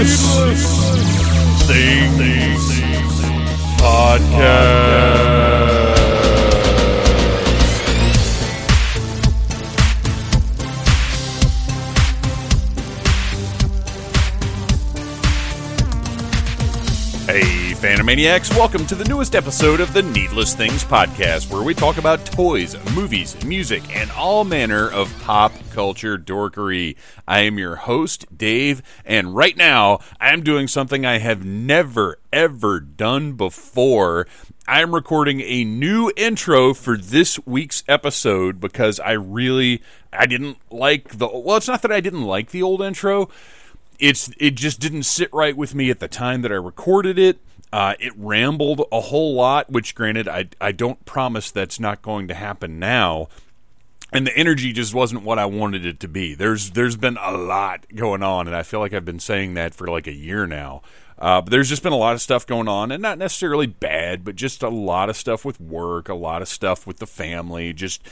Needless Things Podcast. Hey, Phantomaniacs, welcome to the newest episode of the Needless Things Podcast, where we talk about toys, movies, music, and all manner of pop culture dorkery. I am your host, Dave, and right now I'm doing something I have never, ever done before. I'm recording a new intro for this week's episode because I didn't like the... Well, it's not that I didn't like the old intro. It just didn't sit right with me at the time that I recorded it. It rambled a whole lot, which granted, I don't promise that's not going to happen now. And the energy just wasn't what I wanted it to be. There's been a lot going on, and I feel like I've been saying that for like a year now. But there's just been a lot of stuff going on, and not necessarily bad, but just a lot of stuff with work, a lot of stuff with the family. Just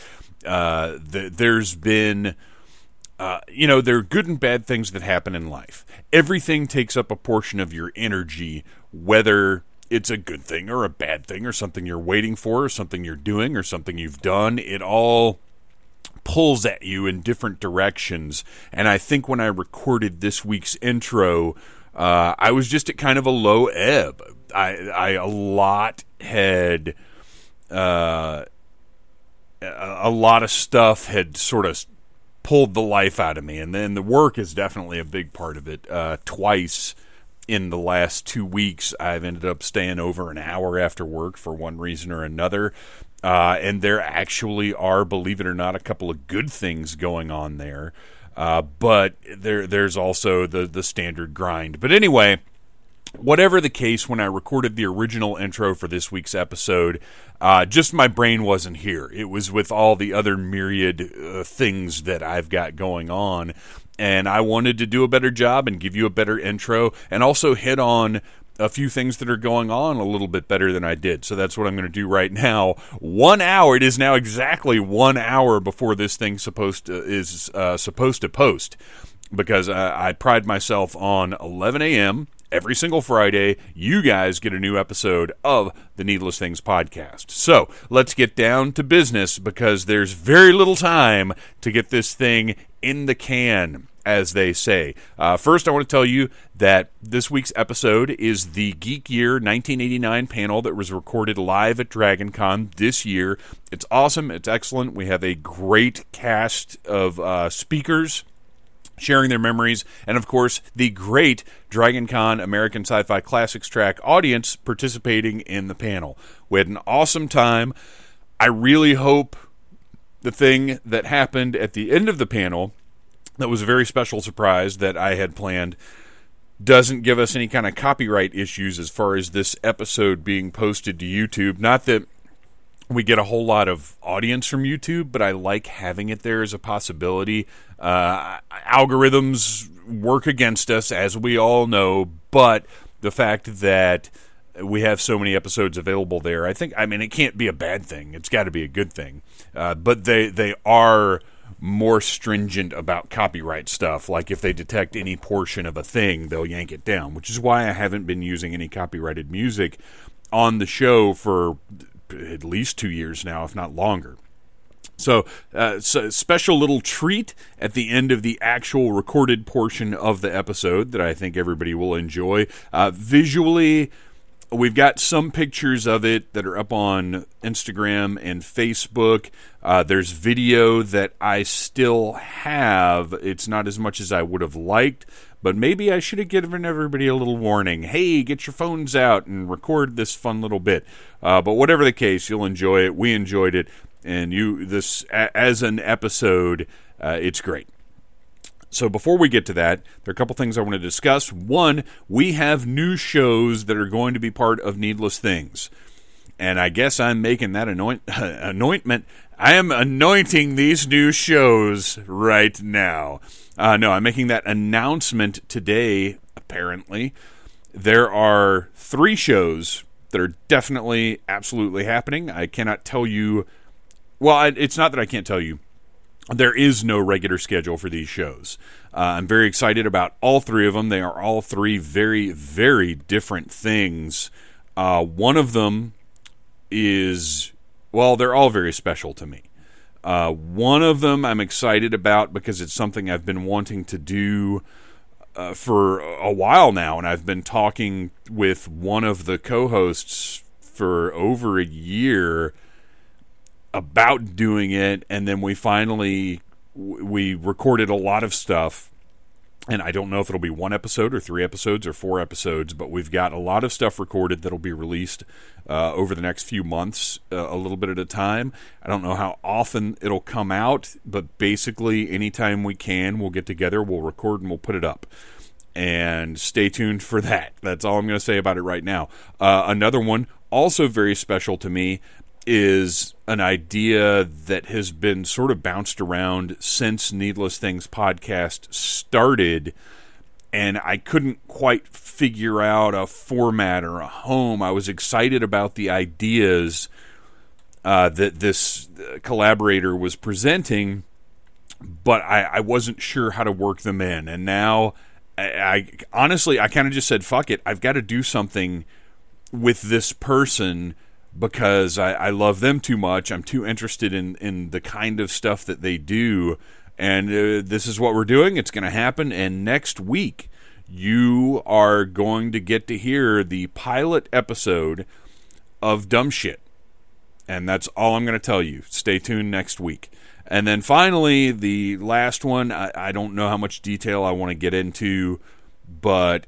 there's been... there are good and bad things that happen in life. Everything takes up a portion of your energy, whether it's a good thing or a bad thing or something you're waiting for or something you're doing or something you've done. It all pulls at you in different directions. And I think when I recorded this week's intro, I was just at kind of a low ebb. A lot of stuff had sort of pulled the life out of me, and then the work is definitely a big part of it. Twice in the last 2 weeks, I've ended up staying over an hour after work for one reason or another, and there actually are, believe it or not, a couple of good things going on there, but there's also the standard grind. But anyway, whatever the case, when I recorded the original intro for this week's episode, just my brain wasn't here. It was with all the other myriad things that I've got going on, and I wanted to do a better job and give you a better intro, and also hit on a few things that are going on a little bit better than I did. So that's what I'm going to do right now. 1 hour, it is now exactly 1 hour before this thing is supposed to post, because I pride myself on 11 a.m., every single Friday, you guys get a new episode of the Needless Things Podcast. So let's get down to business, because there's very little time to get this thing in the can, as they say. First, I want to tell you that this week's episode is the Geek Year 1989 panel that was recorded live at Dragon Con this year. It's awesome. It's excellent. We have a great cast of speakers sharing their memories, and of course, the great Dragon Con American Sci-Fi Classics track audience participating in the panel. We had an awesome time. I really hope the thing that happened at the end of the panel, that was a very special surprise that I had planned, doesn't give us any kind of copyright issues as far as this episode being posted to YouTube. Not that we get a whole lot of audience from YouTube, but I like having it there as a possibility. Algorithms work against us, as we all know, but the fact that we have so many episodes available there, I mean, it can't be a bad thing. It's got to be a good thing. But they are more stringent about copyright stuff. Like, if they detect any portion of a thing, they'll yank it down, which is why I haven't been using any copyrighted music on the show for at least 2 years now, if not longer. So special little treat at the end of the actual recorded portion of the episode that I think everybody will enjoy. Visually, we've got some pictures of it that are up on Instagram and Facebook. There's video that I still have. It's not as much as I would have liked, but maybe I should have given everybody a little warning. Hey, get your phones out and record this fun little bit. But whatever the case, you'll enjoy it. We enjoyed it. And as an episode, it's great. So before we get to that, there are a couple things I want to discuss. One, we have new shows that are going to be part of Needless Things. And I guess I'm making that anointment. I am anointing these new shows right now. I'm making that announcement today, apparently. There are 3 shows that are definitely, absolutely happening. I cannot tell you... Well, it's not that I can't tell you. There is no regular schedule for these shows. I'm very excited about all three of them. They are all three very, very different things. One of them is, well, they're all very special to me. One of them I'm excited about because it's something I've been wanting to do for a while now, and I've been talking with one of the co-hosts for over a year about doing it, and then we finally we recorded a lot of stuff, and I don't know if it'll be one episode or three episodes or four episodes, but we've got a lot of stuff recorded that'll be released over the next few months, a little bit at a time. I don't know how often it'll come out, but basically anytime we can, we'll get together, we'll record, and we'll put it up. And stay tuned for that. That's all I'm going to say about it right now. Another one, also very special to me, is an idea that has been sort of bounced around since Needless Things Podcast started, and I couldn't quite figure out a format or a home. I was excited about the ideas that this collaborator was presenting, but I wasn't sure how to work them in. And now, I honestly, I kind of just said, fuck it. I've got to do something with this person because I love them too much. I'm too interested in the kind of stuff that they do. And this is what we're doing. It's going to happen. And next week, you are going to get to hear the pilot episode of Dumb Shit. And that's all I'm going to tell you. Stay tuned next week. And then finally, the last one, I don't know how much detail I want to get into, but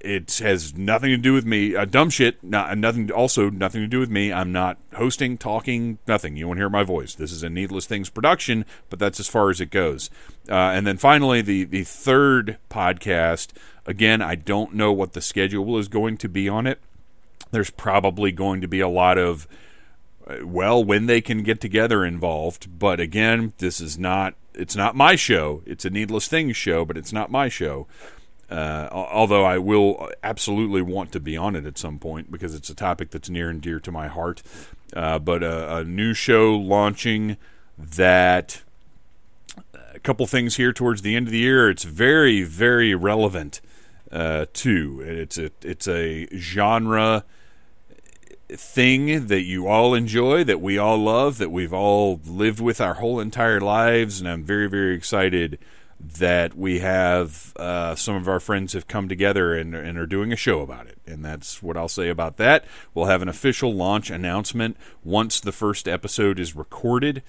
it has nothing to do with me. Dumb Shit, nothing to do with me. I'm not hosting, talking, nothing. You won't hear my voice. This is a Needless Things production, but that's as far as it goes. And then finally, the third podcast. Again, I don't know what the schedule is going to be on it. There's probably going to be a lot of, well, when they can get together involved. But again, this is not, it's not my show. It's a Needless Things show, but it's not my show. Although I will absolutely want to be on it at some point because it's a topic that's near and dear to my heart. But a new show launching that, a couple things here towards the end of the year. It's very, very relevant too. It's a genre thing that you all enjoy, that we all love, that we've all lived with our whole entire lives, and I'm very, very excited that we have some of our friends have come together and are doing a show about it. And that's what I'll say about that. We'll have an official launch announcement once the first episode is recorded.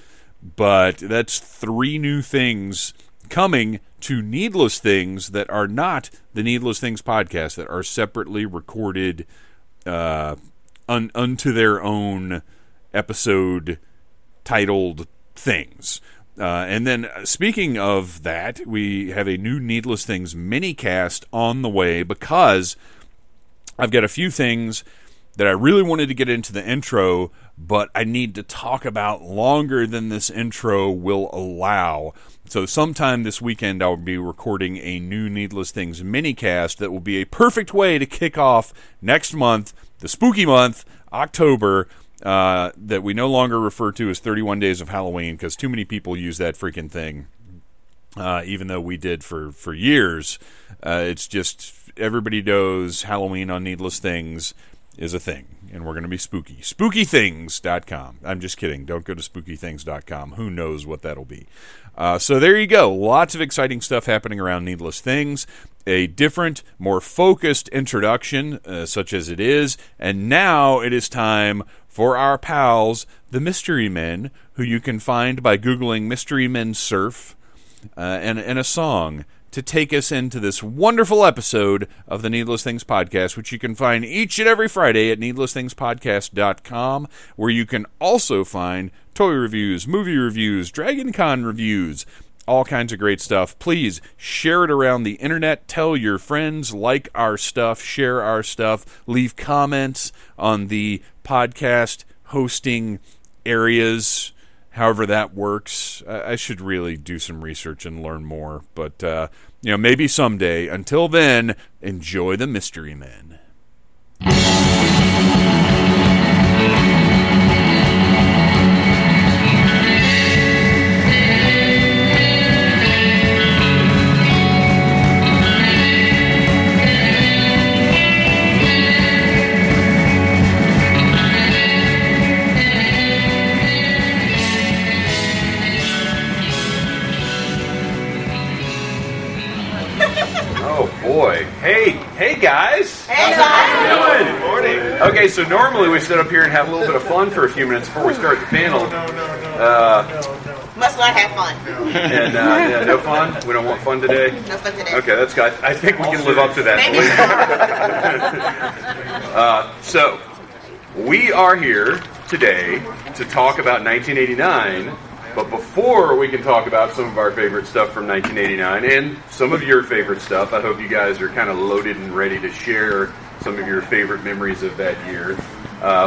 But that's three new things coming to Needless Things that are not the Needless Things podcast, that are separately recorded unto their own episode titled things. And then, speaking of that, we have a new Needless Things minicast on the way because I've got a few things that I really wanted to get into the intro, but I need to talk about longer than this intro will allow. So sometime this weekend, I'll be recording a new Needless Things minicast that will be a perfect way to kick off next month, the spooky month, October, that we no longer refer to as 31 Days of Halloween because too many people use that freaking thing, even though we did for years. It's just everybody knows Halloween on Needless Things is a thing, and we're going to be spooky. Spookythings.com. I'm just kidding. Don't go to spookythings.com. Who knows what that'll be. So there you go. Lots of exciting stuff happening around Needless Things. A different, more focused introduction, such as it is. And now it is time for our pals, the Mystery Men, who you can find by Googling Mystery Men Surf and a song, to take us into this wonderful episode of the Needless Things Podcast, which you can find each and every Friday at needlessthingspodcast.com, where you can also find toy reviews, movie reviews, Dragon Con reviews, all kinds of great stuff. Please share it around the internet. Tell your friends, like our stuff, share our stuff, leave comments on the podcast hosting areas, however that works. I should really do some research and learn more. But, maybe someday. Until then, enjoy the Mystery Men. Oh, boy. Hey, guys. Hey, guys. Good morning. Okay, so normally we sit up here and have a little bit of fun for a few minutes before we start the panel. No. Must not have fun. And, no fun? We don't want fun today? No fun today. Okay, that's good. I think we can live up to that. So, we are here today to talk about 1989. But before we can talk about some of our favorite stuff from 1989 and some of your favorite stuff, I hope you guys are kind of loaded and ready to share some of your favorite memories of that year.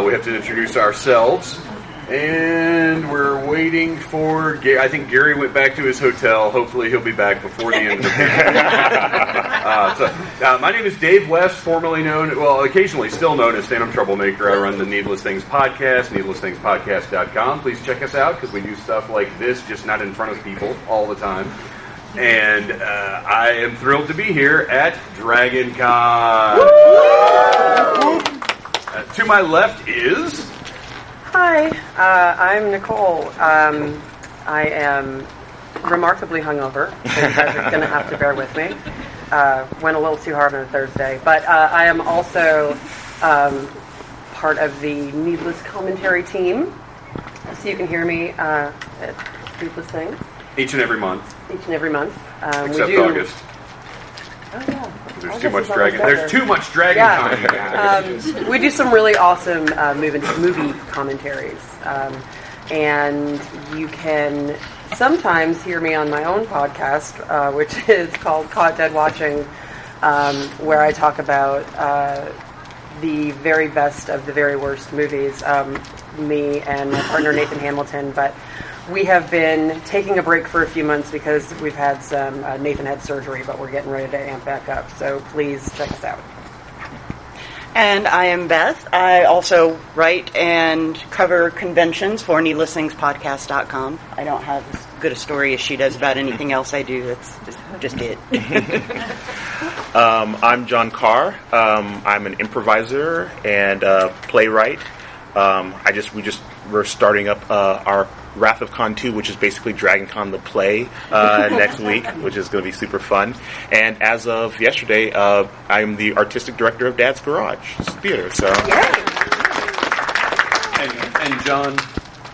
We have to introduce ourselves, and we're waiting for Gary. I think Gary went back to his hotel. Hopefully he'll be back before the end of the panel. My name is Dave West, formerly known, well, occasionally still known as Phantom Troublemaker. I run the Needless Things Podcast, needlessthingspodcast.com. Please check us out, because we do stuff like this, just not in front of people all the time. And I am thrilled to be here at Dragon Con. To my left is... Hi, I'm Nicole. I am remarkably hungover, so you guys are going to have to bear with me. Went a little too hard on a Thursday, but I am also part of the Needless Commentary team, so you can hear me at Needless Things. Each and every month. Except we do... August. Oh, yeah. There's too much dragon commentary. We do some really awesome movie commentaries. And you can sometimes hear me on my own podcast, which is called Caught Dead Watching, where I talk about the very best of the very worst movies, me and my partner Nathan Hamilton. But we have been taking a break for a few months because we've had some, Nathan had surgery, but we're getting ready to amp back up. So please check us out. And I am Beth. I also write and cover conventions for needlessthingspodcast.com. I don't have as good a story as she does about anything else I do. That's just it. I'm John Carr. I'm an improviser and playwright. We're starting up our Wrath of Khan 2, which is basically Dragon Con the play, next week, which is going to be super fun. And as of yesterday, I'm the artistic director of Dad's Garage Theater. So, and John,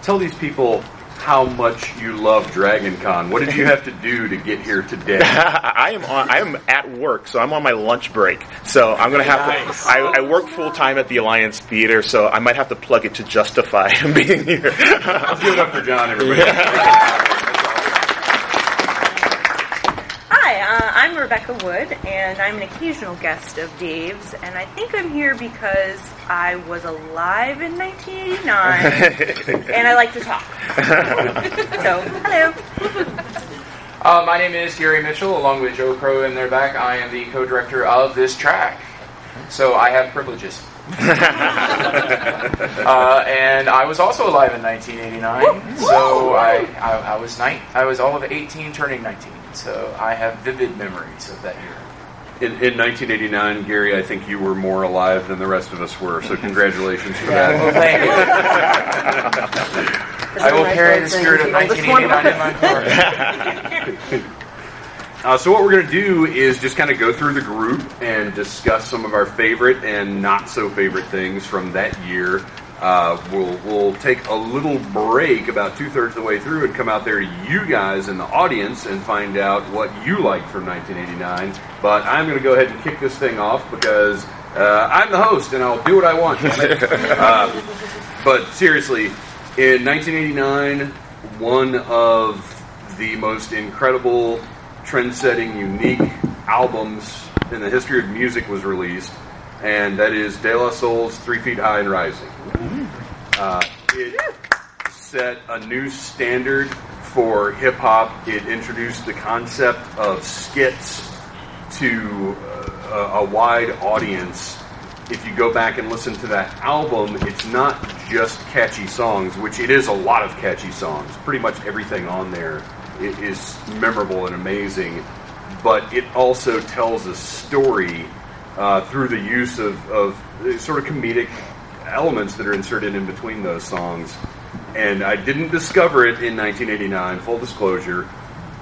tell these people how much you love Dragon Con. What did you have to do to get here today? I am at work, so I'm on my lunch break. So I'm going to have to... I work full-time at the Alliance Theater, so I might have to plug it to justify being here. Let's give it up for John, everybody. Hi, I'm Rebecca Wood, and I'm an occasional guest of Dave's, and I think I'm here because I was alive in 1989, and I like to talk. So, hello. My name is Gary Mitchell, along with Joe Crow in their back. I am the co-director of this track, so I have privileges. And I was also alive in 1989, so I was all of 18, turning 19, so I have vivid memories of that year. In 1989, Gary, I think you were more alive than the rest of us were, so congratulations for that. Well, thank you. I will carry the spirit of 1989 in my heart. So what we're going to do is just kind of go through the group and discuss some of our favorite and not-so-favorite things from that year. We'll take a little break about two-thirds of the way through and come out there to you guys in the audience and find out what you like from 1989. But I'm going to go ahead and kick this thing off because I'm the host and I'll do what I want. But seriously... In 1989, one of the most incredible, trend-setting, unique albums in the history of music was released, and that is De La Soul's 3 Feet High and Rising. It set a new standard for hip-hop. It introduced the concept of skits to a wide audience. If you go back and listen to that album, it's not just catchy songs, which it is a lot of catchy songs. Pretty much everything on there is memorable and amazing, but it also tells a story through the use of sort of comedic elements that are inserted in between those songs. And I didn't discover it in 1989, full disclosure,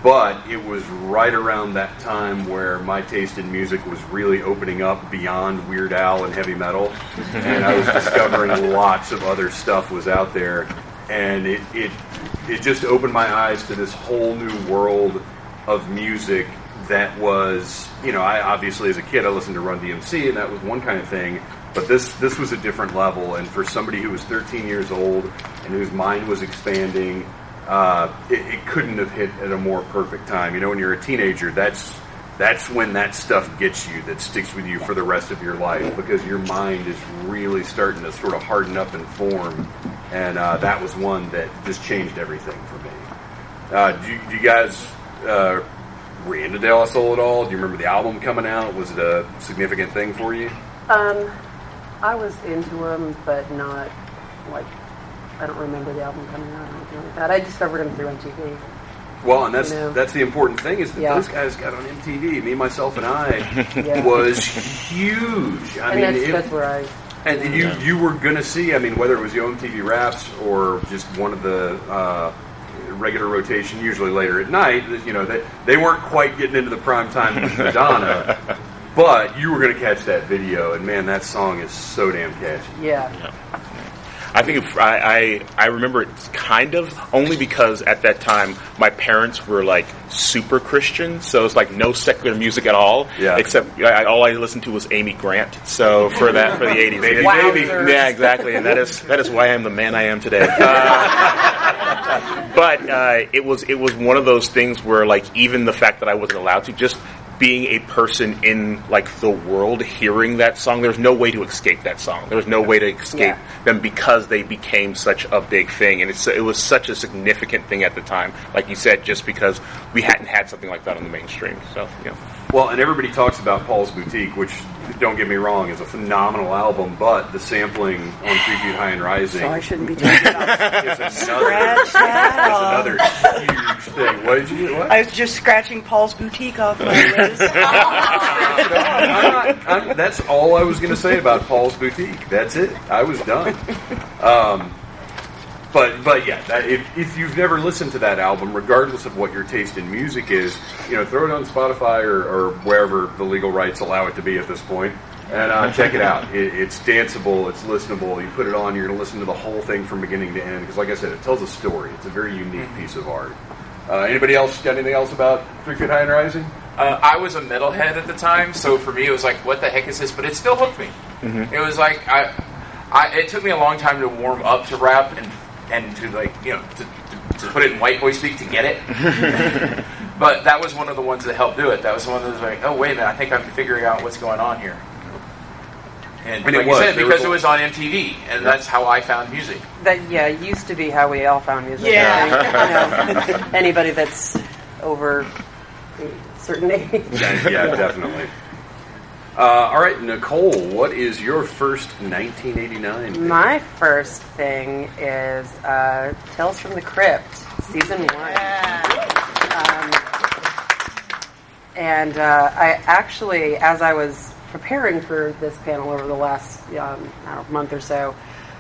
But it was right around that time where my taste in music was really opening up beyond Weird Al and heavy metal. And I was discovering lots of other stuff was out there. And it just opened my eyes to this whole new world of music that was, you know, I obviously as a kid I listened to Run DMC and that was one kind of thing. But this was a different level. And for somebody who was 13 years old and whose mind was expanding... It couldn't have hit at a more perfect time. You know, when you're a teenager, that's when that stuff gets you, that sticks with you for the rest of your life, because your mind is really starting to sort of harden up and form, and that was one that just changed everything for me. Do you guys read into Del Sol at all? Do you remember the album coming out? Was it a significant thing for you? I was into them, but not like... I don't remember the album coming out or anything like that. I discovered him through MTV. Well, and that's the important thing is that those guys got on MTV. Me, Myself, and I was huge. That's where I... And you were going to see, I mean, whether it was the MTV Raps or just one of the regular rotation, usually later at night, you know, they weren't quite getting into the prime time with Madonna, but you were going to catch that video, and man, that song is so damn catchy. Yeah. I think I remember it kind of only because at that time my parents were like super Christian, so it's like no secular music at all. Yeah. Except all I listened to was Amy Grant. So for the 80s, baby, baby. Yeah, exactly. And that is why I'm the man I am today. But it was one of those things where like even the fact that I wasn't allowed to just. Being a person in like the world, hearing that song, there's no way to escape that song. There was no way to escape them because they became such a big thing, and it was such a significant thing at the time. Like you said, just because we hadn't had something like that on the mainstream. So yeah. Well, and everybody talks about Paul's Boutique, which don't get me wrong, is a phenomenal album, but the sampling on 3 Feet High and Rising. So I shouldn't be doing that. It's another huge thing. What did you do? I was just scratching Paul's Boutique off my list. No, I'm not, that's all I was going to say about Paul's Boutique. That's it. I was done. But yeah, if you've never listened to that album, regardless of what your taste in music is, you know, throw it on Spotify or wherever the legal rights allow it to be at this point, and check it out. It's danceable, it's listenable. You put it on, you're going to listen to the whole thing from beginning to end, because like I said, it tells a story. It's a very unique piece of art. Anybody else got anything else about 3 Feet High and Rising? I was a metalhead at the time, so for me it was like, what the heck is this? But it still hooked me. Mm-hmm. It was like, it took me a long time to warm up to rap and to, like, you know, to put it in white boy speak to get it. But that was one of the ones that helped do it. That was one that was like, oh, wait a minute, I think I'm figuring out what's going on here. And like you said, because it was on MTV, and that's how I found music. That, yeah, used to be how we all found music. Yeah. Right? You know, anybody that's over a certain age. Yeah, definitely. All right, Nicole, what is your first 1989 thing? My first thing is Tales from the Crypt, Season 1. Yeah. And I actually, as I was preparing for this panel over the last month or so,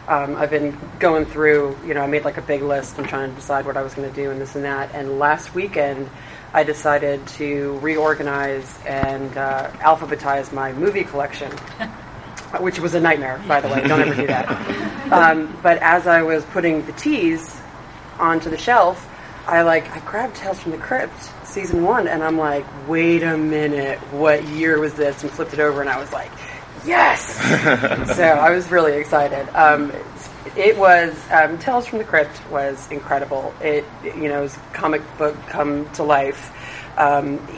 I've been going through, you know, I made like a big list and trying to decide what I was going to do and this and that, and last weekend... I decided to reorganize and alphabetize my movie collection, which was a nightmare, by the way. Don't ever do that. But as I was putting the tees onto the shelf, I grabbed Tales from the Crypt, Season 1, and I'm like, wait a minute, what year was this? And flipped it over, and I was like, yes! So I was really excited. It was Tales from the Crypt was incredible. It, you know, it was a comic book come to life,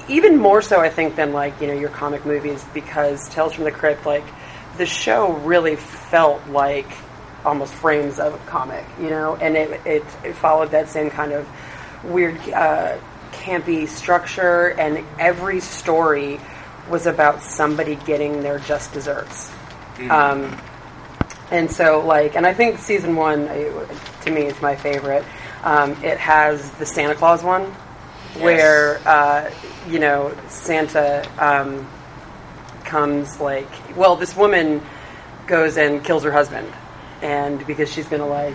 even more so I think than like, you know, your comic movies, because Tales from the Crypt, like the show really felt like almost frames of a comic, you know, and it followed that same kind of weird campy structure, and every story was about somebody getting their just desserts. Mm-hmm. And so, like, and I think Season 1, to me, is my favorite. It has the Santa Claus one, where, you know, Santa comes, like... Well, this woman goes and kills her husband, and because she's going to, like,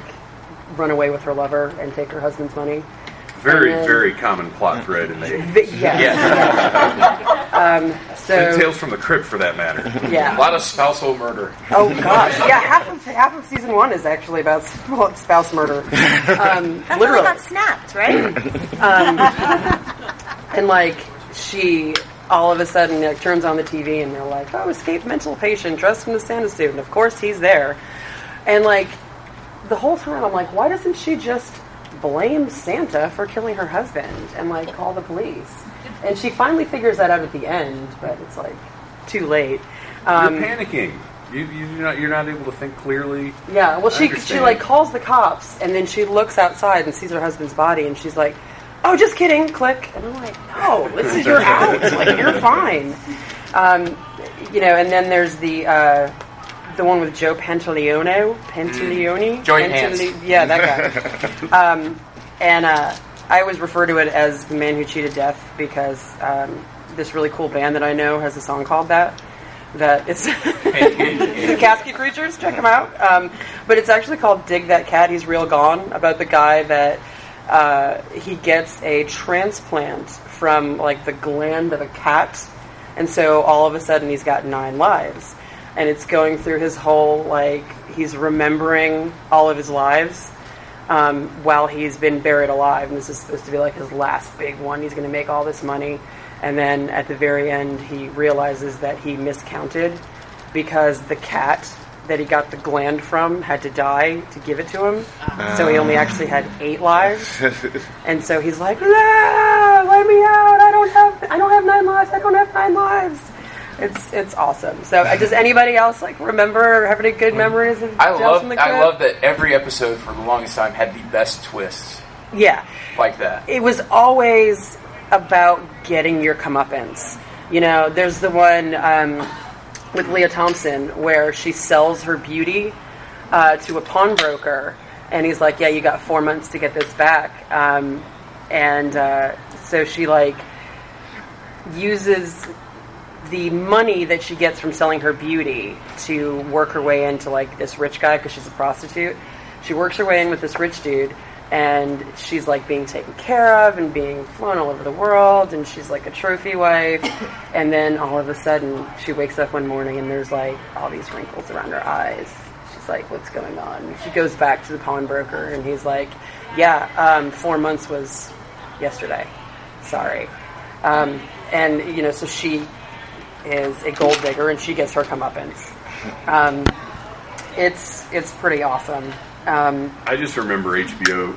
run away with her lover and take her husband's money. Very, very common plot thread in there. And Tales from the Crypt, for that matter. Yeah. A lot of spousal murder. Oh, gosh. Yeah, half of season one is actually about spouse murder. That's literally. How they got snapped, right? And, like, she all of a sudden turns on the TV and they're like, oh, escaped mental patient, dressed in a Santa suit, and of course he's there. And, like, the whole time I'm like, why doesn't she just blame Santa for killing her husband and, like, call the police? And she finally figures that out at the end, but it's, like, too late. You're panicking. You're not able to think clearly. Yeah, well, she like, calls the cops, and then she looks outside and sees her husband's body, and she's like, oh, just kidding, click. And I'm like, no, this is your out. Like, you're fine. And then there's the one with Joe Pantaleone. Joint hands. Yeah, that guy. I always refer to it as The Man Who Cheated Death because this really cool band that I know has a song called that. That it's the Casket Creatures. Check them out. But it's actually called Dig That Cat, He's Real Gone, about the guy that he gets a transplant from, like, the gland of a cat. And so all of a sudden he's got 9 lives. And it's going through his whole, like, he's remembering all of his lives. While he's been buried alive, and this is supposed to be like his last big one. He's going to make all this money, and then at the very end he realizes that he miscounted because the cat that he got the gland from had to die to give it to him, so he only actually had 8 lives. And so he's like, "No, let me out! I don't have 9 lives! I don't have 9 lives!" It's awesome. So does anybody else, like, remember or have any good memories of Tales from the Crypt? I love that every episode for the longest time had the best twists. Yeah. Like that. It was always about getting your comeuppance. You know, there's the one with Leah Thompson where she sells her beauty to a pawnbroker, and he's like, yeah, you got 4 months to get this back. So she, like, uses the money that she gets from selling her beauty to work her way into, like, this rich guy, because she's a prostitute. She works her way in with this rich dude, and she's, like, being taken care of and being flown all over the world, and she's, like, a trophy wife. And then all of a sudden she wakes up one morning and there's, like, all these wrinkles around her eyes. She's like, what's going on? She goes back to the pawnbroker, and he's like, yeah, 4 months was yesterday. Sorry. So she is a gold digger, and she gets her comeuppance. It's pretty awesome. I just remember HBO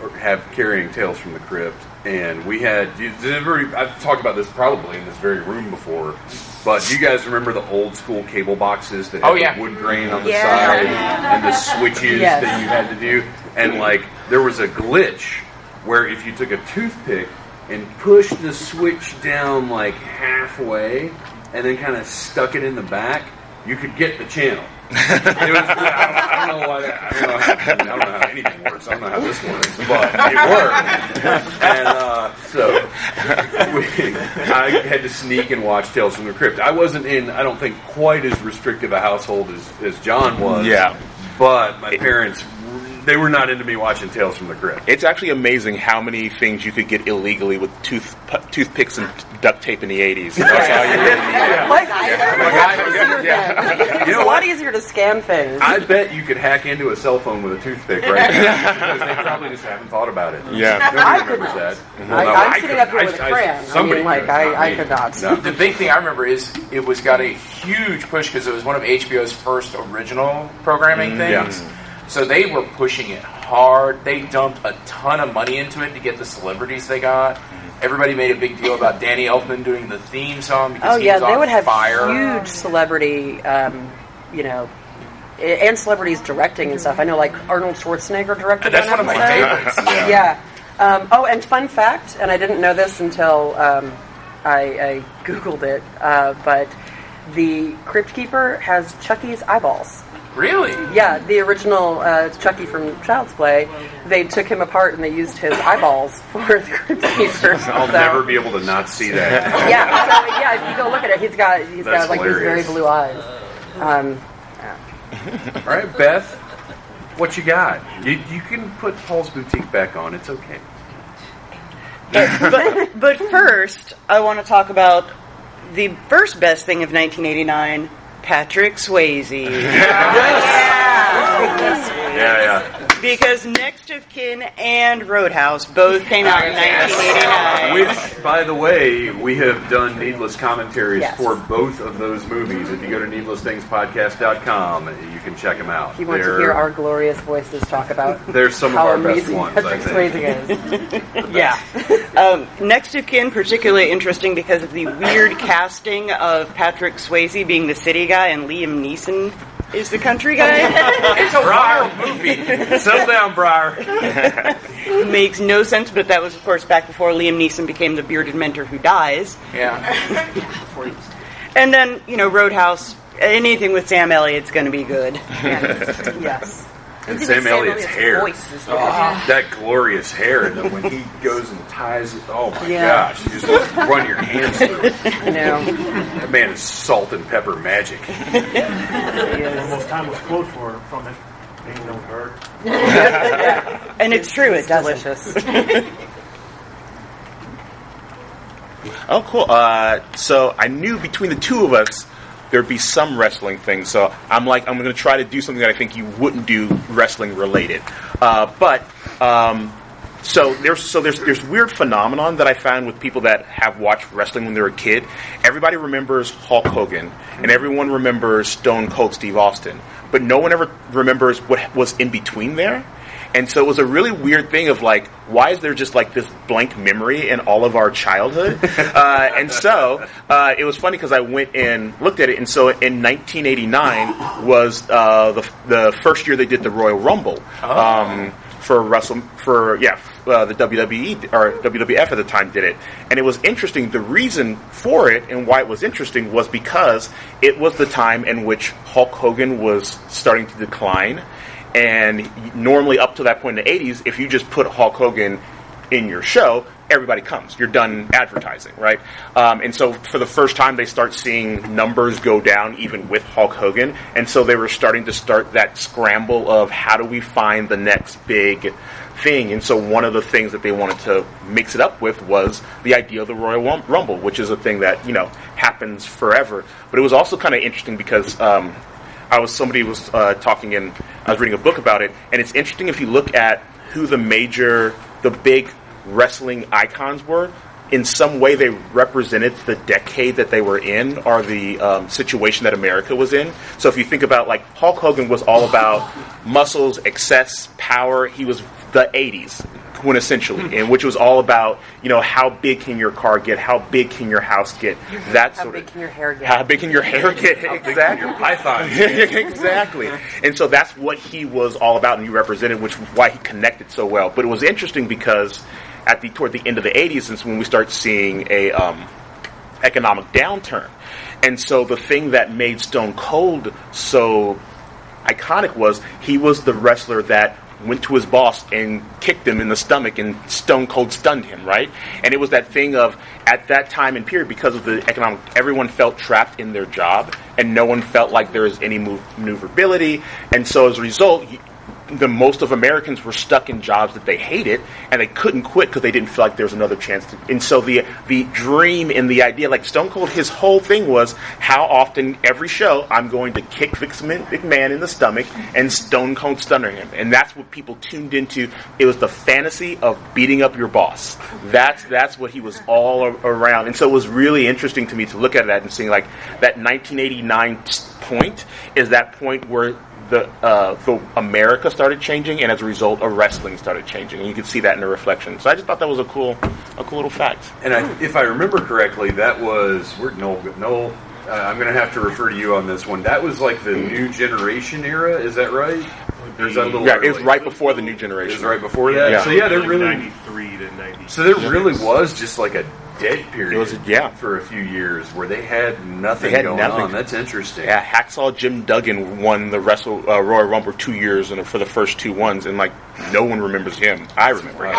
carrying Tales from the Crypt, and we had. I've talked about this probably in this very room before, but you guys remember the old school cable boxes that had the wood grain on the side and the switches that you had to do, and, like, there was a glitch where if you took a toothpick and pushed the switch down, like, halfway, and then kind of stuck it in the back, you could get the channel. I don't know how anything works. I don't know how this works, but it worked. And I had to sneak and watch Tales from the Crypt. I wasn't in, I don't think, quite as restrictive a household as John was. Yeah. But my parents, they were not into me watching Tales from the Crypt. It's actually amazing how many things you could get illegally with toothpicks and duct tape in the 80s. That's how you It's a lot easier to scam things. I bet you could hack into a cell phone with a toothpick right now. Because they probably just haven't thought about it. Yeah. Nobody remembers that. I'm sitting up here with a crayon. I could not. No. The big thing I remember is it was got a huge push because it was one of HBO's first original programming things. Yeah. So they were pushing it hard. They dumped a ton of money into it to get the celebrities they got. Everybody made a big deal about Danny Elfman doing the theme song because he was on fire. Oh, yeah, they would have huge celebrity, and celebrities directing and stuff. I know, like, Arnold Schwarzenegger directed that. That's one of my favorites. Yeah. And fun fact, and I didn't know this until I Googled it, but the Crypt Keeper has Chucky's eyeballs. Really? Yeah, the original Chucky from Child's Play, they took him apart and they used his eyeballs for the Crypt Keeper. I'll never be able to not see that. So if you go look at it, he's got like these very blue eyes. All right, Beth, what you got? You can put Paul's Boutique back on. It's okay. But first, I want to talk about the first best thing of 1989, Patrick Swayze. Yes! Yeah. Because Next of Kin and Roadhouse both came out in 1989. Which, by the way, we have done Needless Commentaries for both of those movies. If you go to needlessthingspodcast.com, you can check them out. He wants to hear our glorious voices talk about some of our best ones, Patrick Swayze is. Next of Kin, particularly interesting because of the weird casting of Patrick Swayze being the city guy and Liam Neeson is the country guy. It's a wild movie. Settle down, Briar. Makes no sense, but that was, of course, back before Liam Neeson became the bearded mentor who dies. Yeah. And then, Roadhouse, anything with Sam Elliott's going to be good. Yes. And Sam Elliott's hair. Voice is that glorious hair. And then when he goes and ties it, oh my gosh, you just run your hands through it. That man is salt and pepper magic. The most timeless quote from it, ain't no hurt. And it's true, it does. Delicious. Oh, cool. So I knew between the two of us, there'd be some wrestling thing, so I'm going to try to do something that I think you wouldn't do wrestling related. There's weird phenomenon that I found with people that have watched wrestling when they were a kid. Everybody remembers Hulk Hogan, and everyone remembers Stone Cold Steve Austin, but no one ever remembers what was in between there. And so it was a really weird thing of, why is there just, this blank memory in all of our childhood? It was funny because I went and looked at it. And so in 1989 was the first year they did the Royal Rumble the WWE or WWF at the time did it. And it was interesting. The reason for it and why it was interesting was because it was the time in which Hulk Hogan was starting to decline. And normally up to that point in the 80s, if you just put Hulk Hogan in your show, everybody comes. You're done advertising, right? And so for the first time, they start seeing numbers go down even with Hulk Hogan. And so they were starting that scramble of how do we find the next big thing. And so one of the things that they wanted to mix it up with was the idea of the Royal Rumble, which is a thing that, happens forever. But it was also kind of interesting because... I was reading a book about it, and it's interesting if you look at who the big wrestling icons were. In some way, they represented the decade that they were in, or the situation that America was in. So if you think about, Hulk Hogan was all about muscles, excess, power. He was the 80s, quintessentially, and which was all about, how big can your car get, how big can your house get, how big can your hair get. How big can your hair get, exactly. How big can your python get. Exactly. And so that's what he was all about, and he represented, which is why he connected so well. But it was interesting because... toward the end of the 80s is when we start seeing a economic downturn. And so the thing that made Stone Cold so iconic was he was the wrestler that went to his boss and kicked him in the stomach, and Stone Cold stunned him, right? And it was that thing of, at that time and period, because of the economic, everyone felt trapped in their job, and no one felt like there was any maneuverability. And so as a result... the most of Americans were stuck in jobs that they hated, and they couldn't quit because they didn't feel like there was another chance. And so the dream and the idea, Stone Cold, his whole thing was how often every show I'm going to kick Vince McMahon in the stomach and Stone Cold stunner him. And that's what people tuned into. It was the fantasy of beating up your boss. That's what he was all around. And so it was really interesting to me to look at that and seeing that 1989 point is that point where the America started changing, and as a result, wrestling started changing. And you could see that in the reflection. So I just thought that was a cool little fact. And if I remember correctly, that was... where'd Noel... I'm going to have to refer to you on this one. That was the New Generation era, is that right? There's that little it was right before the New Generation. It was right before that? Yeah. So yeah, there really... 93 to 90. So there really was just a dead period for a few years where they had nothing going on. That's interesting. Yeah, Hacksaw Jim Duggan won the Royal Rumble 2 years for the first two ones, and no one remembers him. I remember him.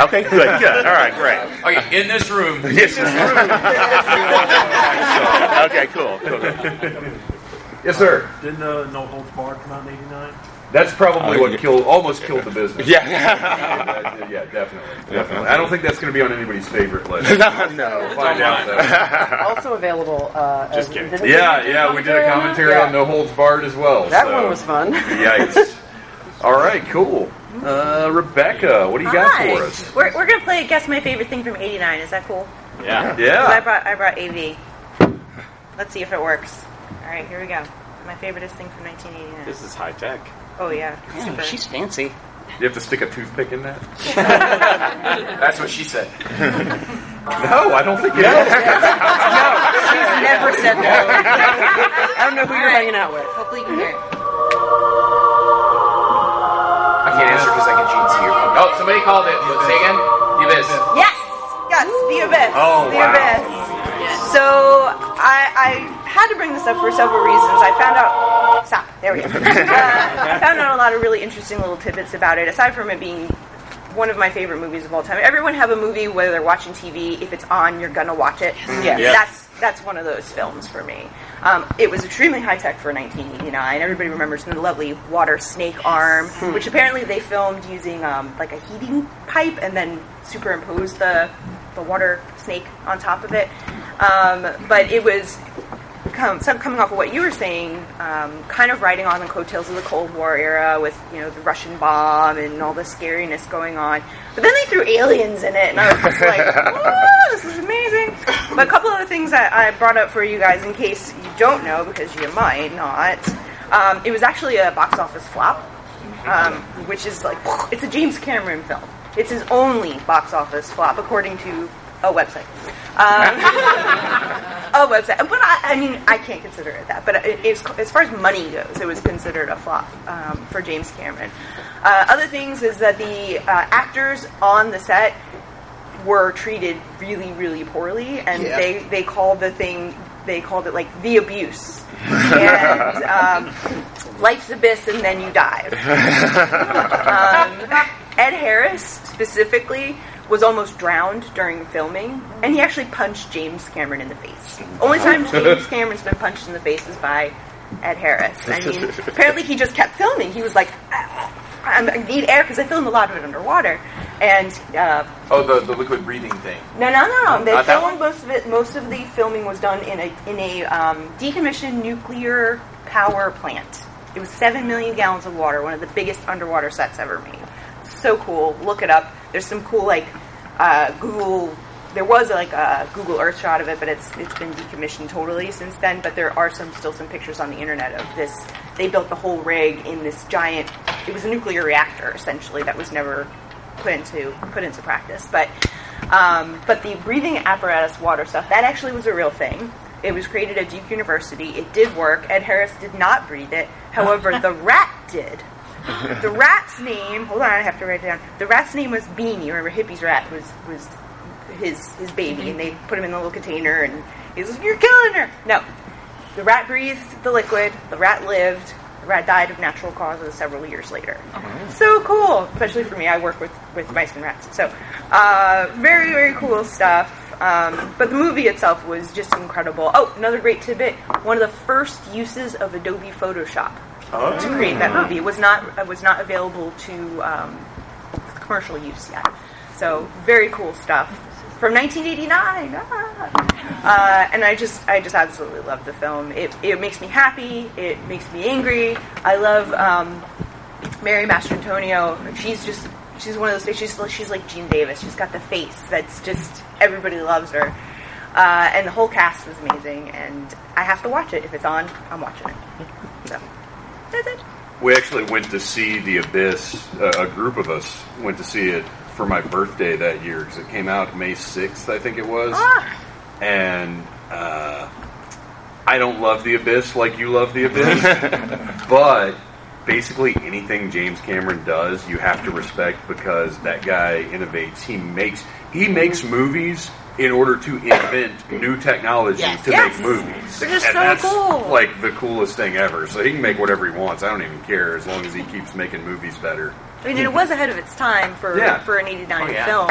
Okay, good. Yeah, all right, great. Okay, in this room. Okay, cool. Yes, sir. Didn't No Holds Barred come out in 89? That's probably what almost killed the business. Yeah. Yeah, definitely. I don't think that's going to be on anybody's favorite list. No. We'll find out, though. Also available. Just kidding. We did a commentary on No Holds Barred as well. That one was fun. Yikes. All right, cool. Rebecca, what do you got for us? We're going to play Guess My Favorite Thing from '89. Is that cool? Yeah. Yeah. I brought AV. Let's see if it works. All right, here we go. My favorite thing from 1989. This is high tech. Oh, yeah. Damn, she's fancy. You have to stick a toothpick in that? That's what she said. No, I don't think you have. No, she's never said no. I don't know who you're hanging out with. Hopefully you can hear it. I can't answer because I can cheat here. Oh, somebody called it. Say again? The Abyss. Yes, The Abyss. Oh, The Abyss. So, I had to bring this up for several reasons. I found out a lot of really interesting little tidbits about it, aside from it being one of my favorite movies of all time. Everyone have a movie, whether they're watching TV, if it's on, you're gonna watch it. Yeah. That's one of those films for me. It was extremely high-tech for 1989. Everybody remembers the lovely water snake arm, which apparently they filmed using a heating pipe and then superimposed the water snake on top of it. But it was... coming off of what you were saying, kind of riding on the coattails of the Cold War era with, the Russian bomb and all the scariness going on. But then they threw aliens in it, and I was just like, whoa, this is amazing. But a couple of the things that I brought up for you guys, in case you don't know, because you might not, it was actually a box office flop, which is like, it's a James Cameron film. It's his only box office flop, according to a website. A website. But I can't consider it that. But as far as money goes, it was considered a flop for James Cameron. Other things is that the actors on the set were treated really, really poorly, and they called it like the abuse. And life's abyss, and then you dive. Ed Harris specifically was almost drowned during filming, and he actually punched James Cameron in the face. Only time James Cameron's been punched in the face is by Ed Harris. I mean, apparently he just kept filming. He was like, I need air, because I filmed a lot of it underwater. And the liquid breathing thing. No. Most of the filming was done in a decommissioned nuclear power plant. It was 7 million gallons of water, one of the biggest underwater sets ever made. So cool. Look it up. There's some cool a Google Earth shot of it, but it's been decommissioned totally since then. But there are still some pictures on the internet of this. They built the whole rig in this giant. It was a nuclear reactor essentially that was never put into practice. But the breathing apparatus water stuff, that actually was a real thing. It was created at Duke University. It did work. Ed Harris did not breathe it. However, the rat did. The rat's name, hold on, I have to write it down. The rat's name was Beanie. Remember, Hippie's rat was his baby, and they put him in the little container, and he was like, you're killing her! No. The rat breathed the liquid, the rat lived, the rat died of natural causes several years later. Okay. So cool, especially for me. I work with mice and rats. So, very, very cool stuff. But the movie itself was just incredible. Oh, another great tidbit. One of the first uses of Adobe Photoshop. Oh. To create that movie. It was not available to commercial use yet. So very cool stuff from 1989. And I just absolutely love the film. It makes me happy. It makes me angry. I love Mary Mastrantonio. She's one of those. She's like Jean Davis. She's got the face that's just everybody loves her. And the whole cast was amazing. And I have to watch it if it's on. I'm watching it. So. We actually went to see The Abyss, a group of us went to see it for my birthday that year, because it came out May 6th, I think it was. And I don't love The Abyss like you love The Abyss, but basically anything James Cameron does, you have to respect, because that guy innovates. He makes movies in order to invent new technology to make movies. Which is so cool. Like the coolest thing ever. So he can make whatever he wants. I don't even care as long as he keeps making movies better. I mean, it was ahead of its time for an 89 film.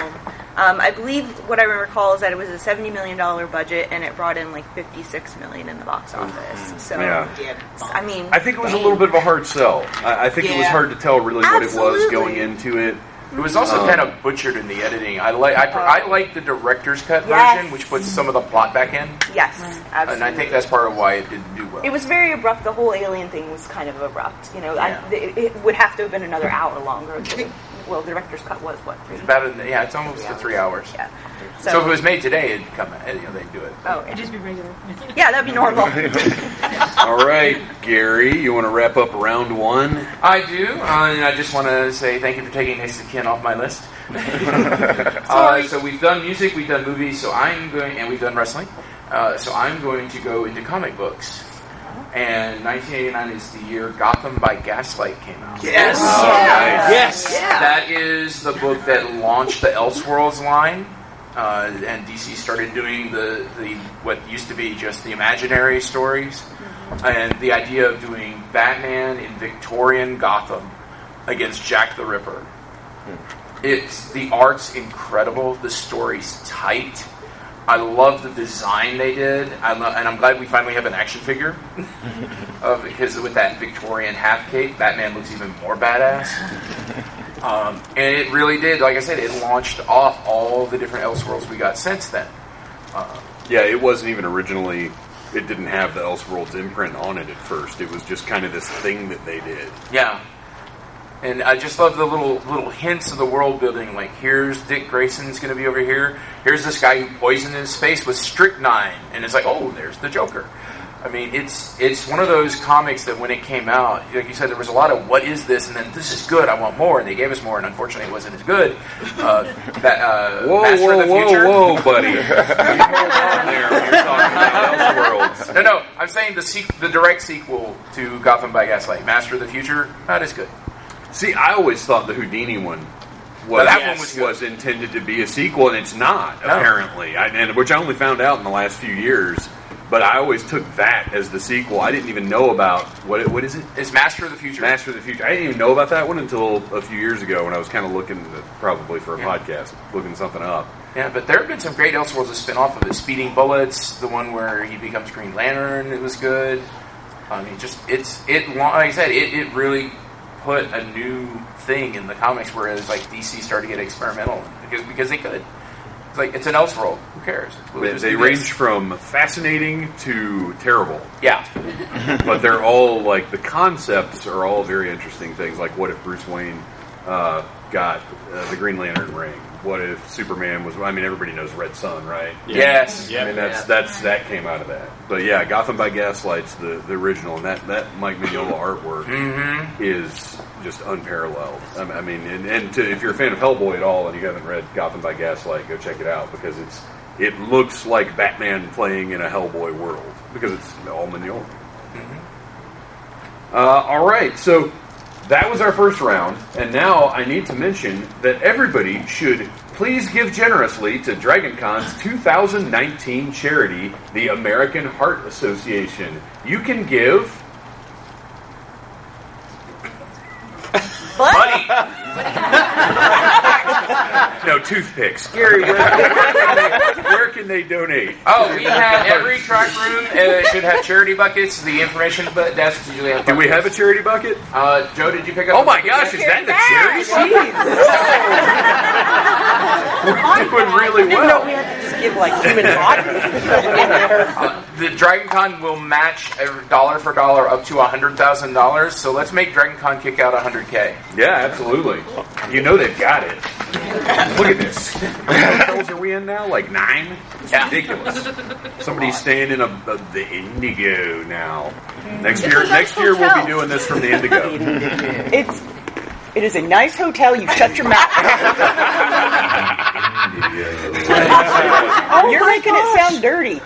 I believe what I recall is that it was a $70 million budget, and it brought in like $56 million in the box office. So, I mean, I think it was a little bit of a hard sell. I think it was hard to tell really what it was going into it. It was also kind of butchered in the editing. I like the director's cut version, which puts some of the plot back in. Yes, absolutely. And I think that's part of why it didn't do well. It was very abrupt. The whole alien thing was kind of abrupt. You know, it would have to have been another hour longer. Well, the director's cut was three? It's about it's almost 3 hours. Yeah. So if it was made today, it'd come out. They'd do it. Oh, it'd just be regular. Yeah, that'd be normal. All right, Gary, you want to wrap up round one? I do, and I just want to say thank you for taking Ace of Ken off my list. So we've done music, we've done movies, and we've done wrestling. So I'm going to go into comic books. And 1989 is the year Gotham by Gaslight came out. Yes! Oh, nice. Yes! Yeah. That is the book that launched the Elseworlds line. And DC started doing the what used to be just the imaginary stories. And the idea of doing Batman in Victorian Gotham against Jack the Ripper. The art's incredible. The story's tight. I love the design they did, and I'm glad we finally have an action figure. Because with that Victorian half cape, Batman looks even more badass. And it really did, like I said, it launched off all the different Elseworlds we got since then. It wasn't even originally, it didn't have the Elseworlds imprint on it at first. It was just kind of this thing that they did. Yeah. And I just love the little hints of the world building. Like, here's Dick Grayson's going to be over here. Here's this guy who poisoned his face with strychnine. And it's like, oh, there's the Joker. I mean, it's one of those comics that when it came out, like you said, there was a lot of what is this? And then this is good, I want more. And they gave us more, and unfortunately it wasn't as good. Whoa, buddy. You hold on there when you're talking about Elseworlds. No, I'm saying the direct sequel to Gotham by Gaslight, Master of the Future, not as good. See, I always thought the Houdini one was intended to be a sequel, and it's not, apparently. Which I only found out in the last few years. But I always took that as the sequel. I didn't even know about... What is it? It's Master of the Future. Master of the Future. I didn't even know about that one until a few years ago when I was kind of looking, probably for a podcast, looking something up. Yeah, but there have been some great Elseworlds to spin off of it. Speeding Bullets, the one where he becomes Green Lantern, it was good. I mean, like I said, it really... put a new thing in the comics, whereas like DC started to get experimental because they could. It's like it's an Elseworld. Who cares? They range from fascinating to terrible. Yeah, but they're all like the concepts are all very interesting things. Like what if Bruce Wayne got the Green Lantern ring? What if Superman was? I mean, everybody knows Red Sun, right? Yeah. Yes. Yep. I mean, that came out of that. But yeah, Gotham by Gaslight's the original, and that Mike Mignola artwork is just unparalleled. I mean, if you're a fan of Hellboy at all and you haven't read Gotham by Gaslight, go check it out because it looks like Batman playing in a Hellboy world because it's all Mignola. All right, so. That was our first round, and now I need to mention that everybody should please give generously to Dragon Con's 2019 charity, the American Heart Association. You can give... Money! No, toothpicks. Gary, where can they donate? Oh, we have every track room should have charity buckets. The information desk usually have buckets. Do we have a charity bucket? Joe, did you pick up? Oh my gosh, is that the charity bucket? We're doing really well. No, we have to just give like human bodies. The Dragon Con will match dollar for dollar up to $100,000, so let's make Dragon Con kick out 100K. Yeah, absolutely. You know they've got it. Look at this. How many hotels are we in now? Like 9? It's ridiculous. Somebody's staying in the Indigo now. Next year we'll be doing this from the Indigo. It is a nice hotel. You shut your mouth. You're making it sound dirty.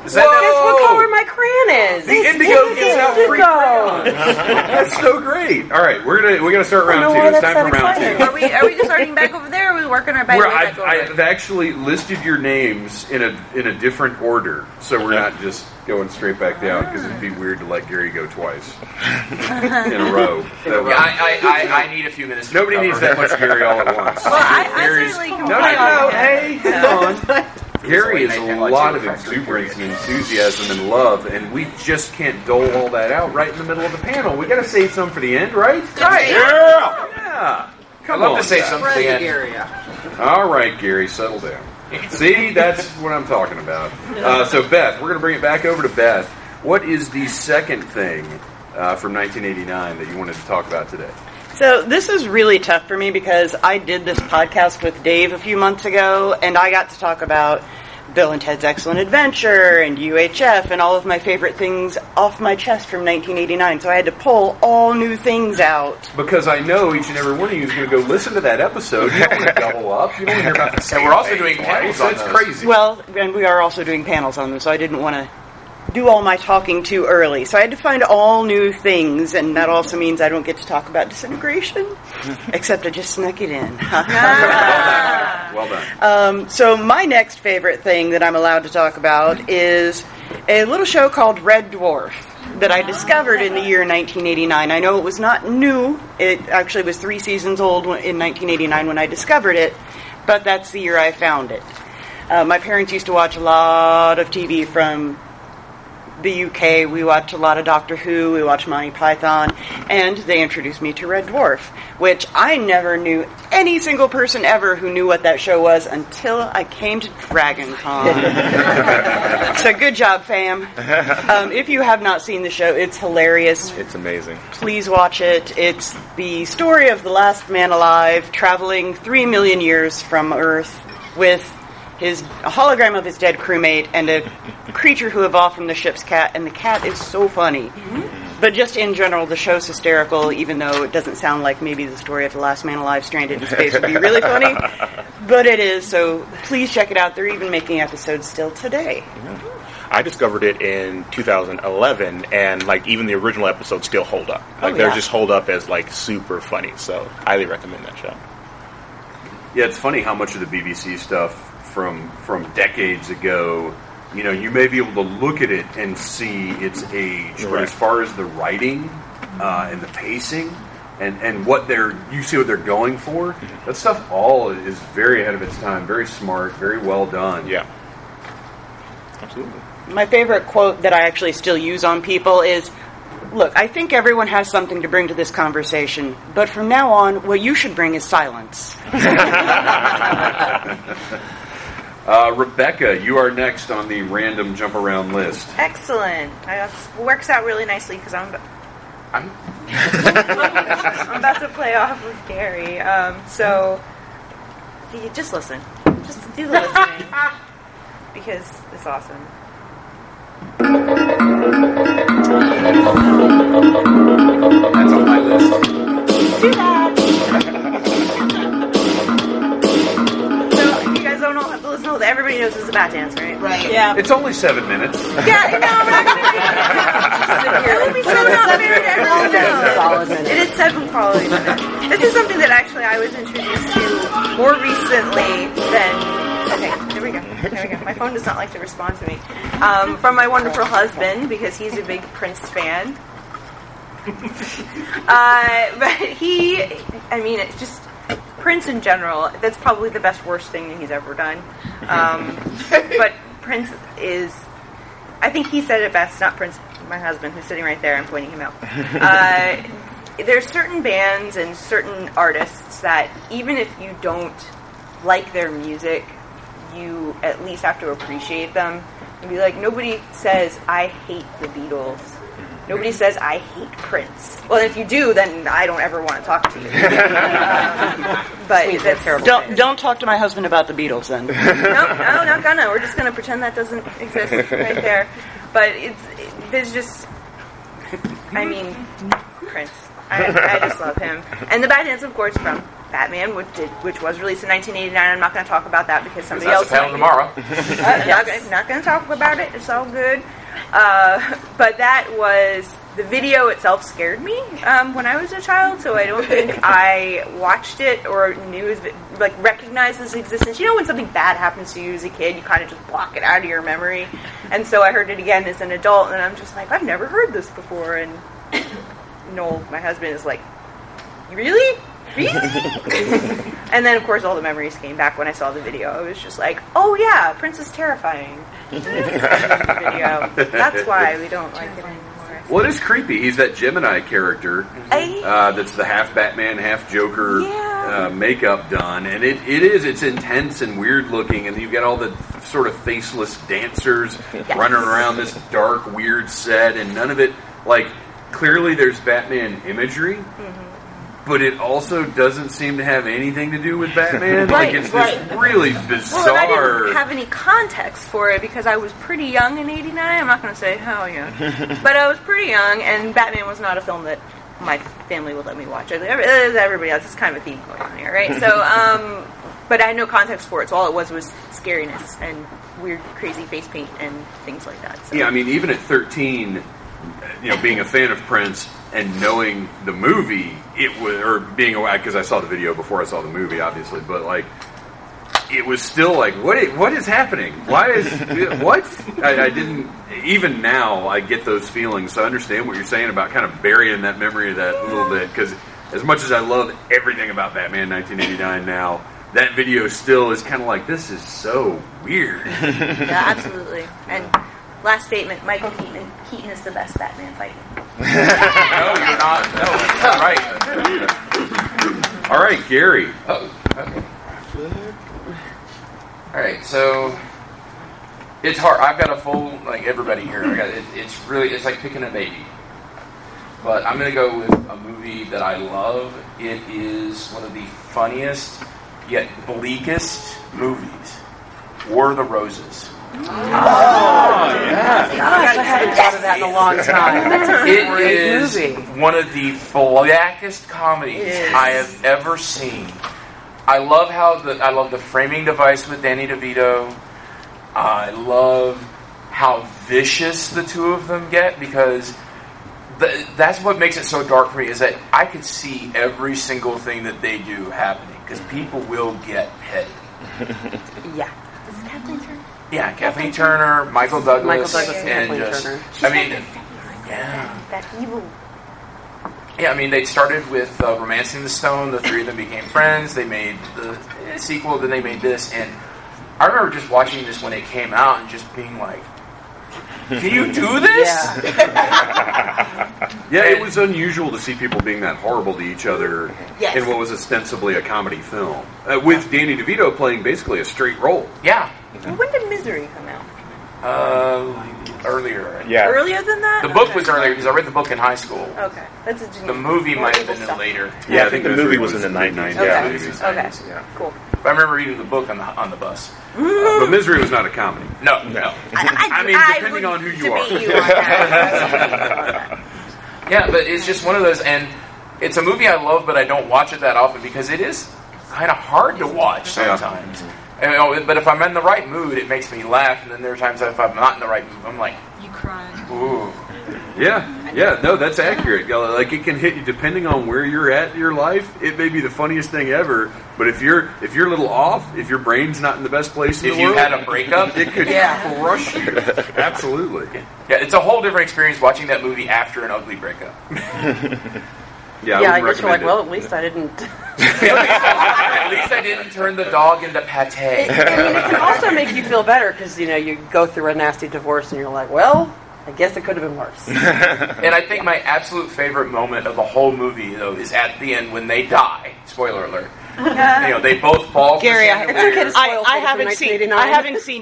Guess what color my crayon is? The indigo gives out That's so great. All right, we're gonna start round two. It's time for round two. Are we just starting back over there? Or are we working our back over? I've actually listed your names in a different order, so we're not just going straight back down, because it'd be weird to let Gary go twice in a row. I need a few minutes. Nobody needs that much Gary all at once. Well, Gary is a lot of exuberance and enthusiasm and love, and we just can't dole all that out right in the middle of the panel. We got to save some for the end, right? Right. Yeah. Come on. I'd love to save some for the end. All right, Gary, settle down. See, that's what I'm talking about. So, Beth, we're going to bring it back over to Beth. What is the second thing from 1989 that you wanted to talk about today? So this is really tough for me, because I did this podcast with Dave a few months ago, and I got to talk about Bill and Ted's Excellent Adventure and UHF and all of my favorite things off my chest from 1989. So I had to pull all new things out. Because I know each and every one of you is going to go listen to that episode. You don't want to double up. You don't want to hear about the same. And we're also doing panels on those. It's crazy. Well, and we are also doing panels on them, so I didn't want to do all my talking too early. So I had to find all new things, and that also means I don't get to talk about disintegration, except I just snuck it in. Well done. So my next favorite thing that I'm allowed to talk about is a little show called Red Dwarf that I discovered in the year 1989. I know it was not new. It actually was 3 seasons old in 1989 when I discovered it, but that's the year I found it. My parents used to watch a lot of TV from the UK. We watch a lot of Doctor Who, we watch Monty Python, and they introduced me to Red Dwarf, which I never knew any single person ever who knew what that show was until I came to Dragon Con. So good job, fam. If you have not seen the show, it's hilarious. It's amazing. Please watch it. It's the story of the last man alive traveling 3 million years from Earth with a hologram of his dead crewmate and a creature who evolved from the ship's cat, and the cat is so funny. Mm-hmm. But just in general, the show's hysterical, even though it doesn't sound like maybe the story of the last man alive stranded in space would be really funny. But it is, so please check it out. They're even making episodes still today. Mm-hmm. I discovered it in 2011, and even the original episodes still hold up. They're just hold up as super funny, so highly recommend that show. Yeah, it's funny how much of the BBC stuff from decades ago, you may be able to look at it and see its age, right. But as far as the writing and the pacing and what they're going for, that stuff all is very ahead of its time, very smart, very well done. Yeah, absolutely. My favorite quote that I actually still use on people is, "Look, I think everyone has something to bring to this conversation, but from now on, what you should bring is silence." Rebecca, you are next on the random jump around list. Excellent. It works out really nicely because I'm about to play off with Gary. So you just listen. Just do the listening because it's awesome. That's on my list. Do that. So you guys don't all have to listen to it. Everybody knows it's about dance, right? Right. Yeah. It's only 7 minutes. Yeah, no, I'm not going to be It is 7 quality minutes. This is something that actually I was introduced to more recently than... Okay, there we go. My phone does not like to respond to me. From my wonderful husband, because he's a big Prince fan. But it's just Prince in general. That's probably the worst thing that he's ever done. But Prince is, I think he said it best, not Prince, my husband, who's sitting right there. I'm pointing him out. There's certain bands and certain artists that even if you don't like their music, you at least have to appreciate them and be like, nobody says, "I hate the Beatles." Nobody says, "I hate Prince." Well, if you do, then I don't ever want to talk to you. But that's terrible. Don't talk to my husband about the Beatles then. No, not gonna. We're just gonna pretend that doesn't exist right there. But there's just, Prince. I just love him. And the bad dance, of course, from Batman, which was released in 1989. I'm not going to talk about that because somebody else... That's tomorrow. I'm not going to talk about it. It's all good. But that was... The video itself scared me when I was a child, so I don't think I watched it or knew, like, recognized its existence. You know when something bad happens to you as a kid, you kind of just block it out of your memory. And so I heard it again as an adult, and I'm just like, I've never heard this before. And Noel, my husband, is like, really? Really? And then, of course, all the memories came back when I saw the video. I was just like, oh, yeah, Princess Terrifying. That's why we don't like it anymore. Well, it is creepy. He's that Gemini character that's the half Batman, half Joker makeup done. And it's intense and weird looking. And you've got all the sort of faceless dancers running around this dark, weird set. And none of it, like, clearly there's Batman imagery. But it also doesn't seem to have anything to do with Batman. Right, like, it's this really bizarre... Well, I didn't have any context for it, because I was pretty young in 89. I'm not going to say how young. But I was pretty young, and Batman was not a film that my family would let me watch. Everybody else, it's kind of a theme going on here, right? So, but I had no context for it, so all it was scariness and weird, crazy face paint and things like that. So. Yeah, I mean, even at 13... You know, being a fan of Prince and knowing the movie, it was, or being aware, because I saw the video before I saw the movie, obviously, but like, it was still like, what is happening? Why is, what? I didn't, even now, I get those feelings, so I understand what you're saying about kind of burying that memory of that a little bit, because as much as I love everything about Batman 1989 now, that video still is kind of like, this is so weird. Yeah, absolutely. And last statement, Michael Keaton. Keaton is the best Batman fighting. No, you're not. No, that's not right. All right, Gary. All right, so it's hard. I've got a full, like everybody here. It's really, it's like picking a baby. But I'm going to go with a movie that I love. It is one of the funniest yet bleakest movies. War of the Roses. Oh, yeah. Gosh, I haven't thought of that in a long time. That's a great movie. It is one of the blackest comedies I have ever seen. I love the framing device with Danny DeVito. I love how vicious the two of them get, because that's what makes it so dark for me, is that I could see every single thing that they do happening, because people will get petty. Yeah. Does it happen here? Yeah, Kathleen Turner, Michael Douglas, and just... That evil. Yeah, I mean, they started with Romancing the Stone. The three of them became friends. They made the sequel, then they made this. And I remember just watching this when it came out and just being like, can you do this? Yeah, it was unusual to see people being that horrible to each other in what was ostensibly a comedy film. With Danny DeVito playing basically a straight role. Yeah. When did Misery come out? Earlier. Yeah. Earlier than that? The book was earlier, because I read the book in high school. Okay. That's a The movie might have been in later. Yeah, I think the movie was in the 90s. Cool. But I remember reading the book on the bus. But Misery was not a comedy. No. I mean, depending on who you are. Yeah, but it's just one of those, and it's a movie I love, but I don't watch it that often, because it is kind of hard to watch sometimes. But if I'm in the right mood, it makes me laugh. And then there are times that if I'm not in the right mood, I'm like... You cry. Ooh. Yeah, no, that's accurate. Like, it can hit you depending on where you're at in your life. It may be the funniest thing ever, but if you're a little off, if your brain's not in the best place in the world... If you had a breakup... It could crush you. Absolutely. Yeah, it's a whole different experience watching that movie after an ugly breakup. I guess you're like, well, at least I didn't. At least I didn't turn the dog into pate. It can also make you feel better, because you go through a nasty divorce and you're like, well, I guess it could have been worse. And I think my absolute favorite moment of the whole movie, though, is at the end when they die. Spoiler alert. They both fall. Gary, I haven't seen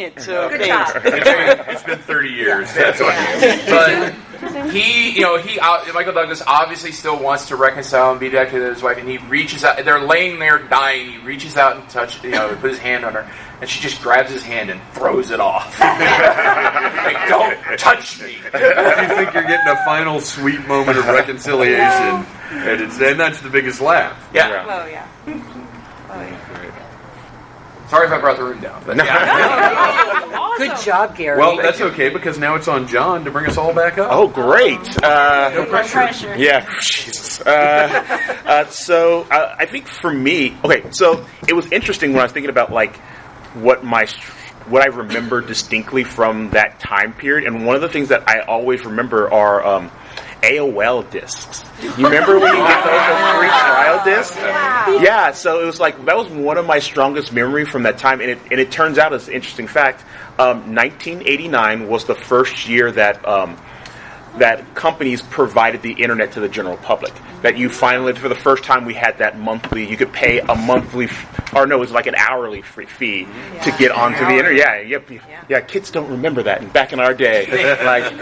it. So good job. It's been 30 years. Yeah. That's what it is. But Michael Douglas obviously still wants to reconcile and be back to his wife, and he reaches out. They're laying there dying. He reaches out and touches, put his hand on her, and she just grabs his hand and throws it off. Like, don't touch me. You think you're getting a final sweet moment of reconciliation, and that's the biggest laugh. Yeah. Well, yeah. Sorry if I brought the room down. But yeah. Awesome. Good job, Gary. Well, that's okay, because now it's on John to bring us all back up. Oh, great. No pressure. Yeah, Jesus. So I think for me, okay, so it was interesting when I was thinking about, like, what I remember distinctly from that time period. And one of the things that I always remember are AOL discs. You remember when you got those free trial discs? Yeah, so it was like, that was one of my strongest memories from that time. And it turns out, as an interesting fact, 1989 was the first year that that companies provided the internet to the general public. That you finally, for the first time, we had that monthly, you could pay a monthly, or no, it was like an hourly free fee to get onto the internet. Yeah, kids don't remember that. And back in our day, like,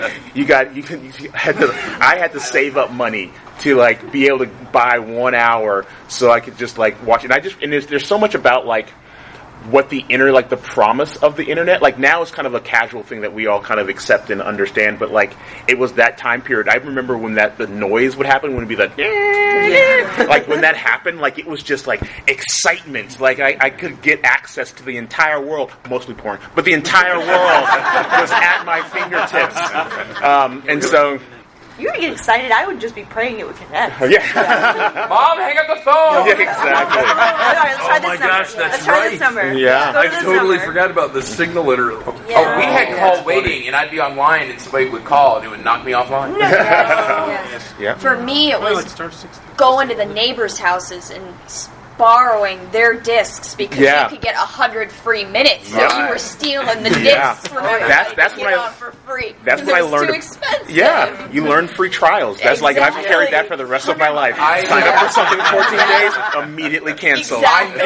I had to save up money to, like, be able to buy 1 hour so I could just, like, watch it. And there's so much about, like, what the internet, like the promise of the internet, like now is kind of a casual thing that we all kind of accept and understand, but like it was that time period. I remember when that the noise would happen, when it'd be like, like when that happened, like it was just like excitement. Like I could get access to the entire world, mostly porn, but the entire world was at my fingertips. And so. You would get excited. I would just be praying it would connect. Oh, yeah. Mom, hang up the phone. Yeah, exactly. Let's try this number. Yeah. I totally forgot about the signal literally. Yeah. Oh, we had call waiting, and I'd be online, and somebody would call, and it would knock me offline. No. Yes. Yeah. For me, it was going to the neighbors' houses and borrowing their discs because you could get 100 free minutes, so you were stealing the discs from everybody. That's what I learned for free. That's what I learned. Too expensive. Yeah, you learn free trials. That's exactly. Like, and I've carried that for the rest of my life. Sign up for something 14 days, immediately cancel. Exactly. I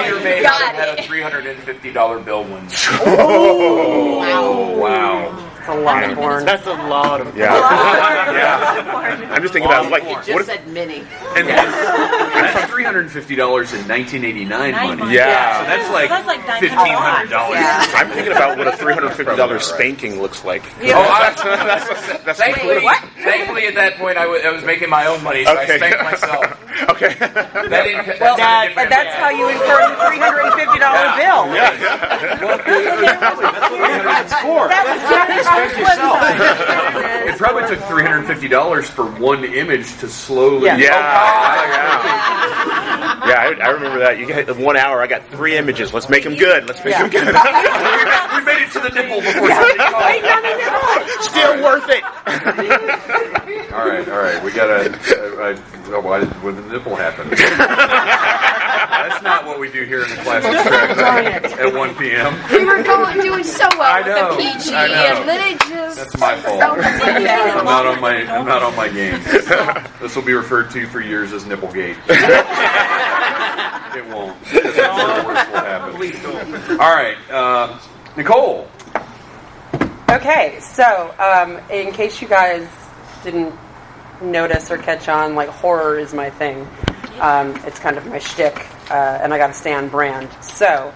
had a $350 bill once. Oh wow. That's a lot of porn. Yeah. I'm just thinking about like what just said mini. And that's $350 in 1989 money. Yeah. So that's like $1,500. Yeah. I'm thinking about what a $350 spanking looks like. Yeah. Thankfully, at that point, I was making my own money, so I spanked myself. Okay. That's how you incur the $350 bill. That's it probably took $350 for one image to slowly... I remember that. You got 1 hour, I got 3 images. Let's make them good. We made it to the nipple before something. Still worth it. All right. We got to... Why would the nipple happen? That's not what we do here in the classic at 1 p.m. We were doing so well with the PG, and then it just... That's my fault. I'm not on my game. This will be referred to for years as Nipplegate. It won't. That's the worst will happen. Please don't. All right. Nicole. Okay. So, in case you guys didn't notice or catch on, like, horror is my thing. It's kind of my shtick, and I gotta stay on brand. So,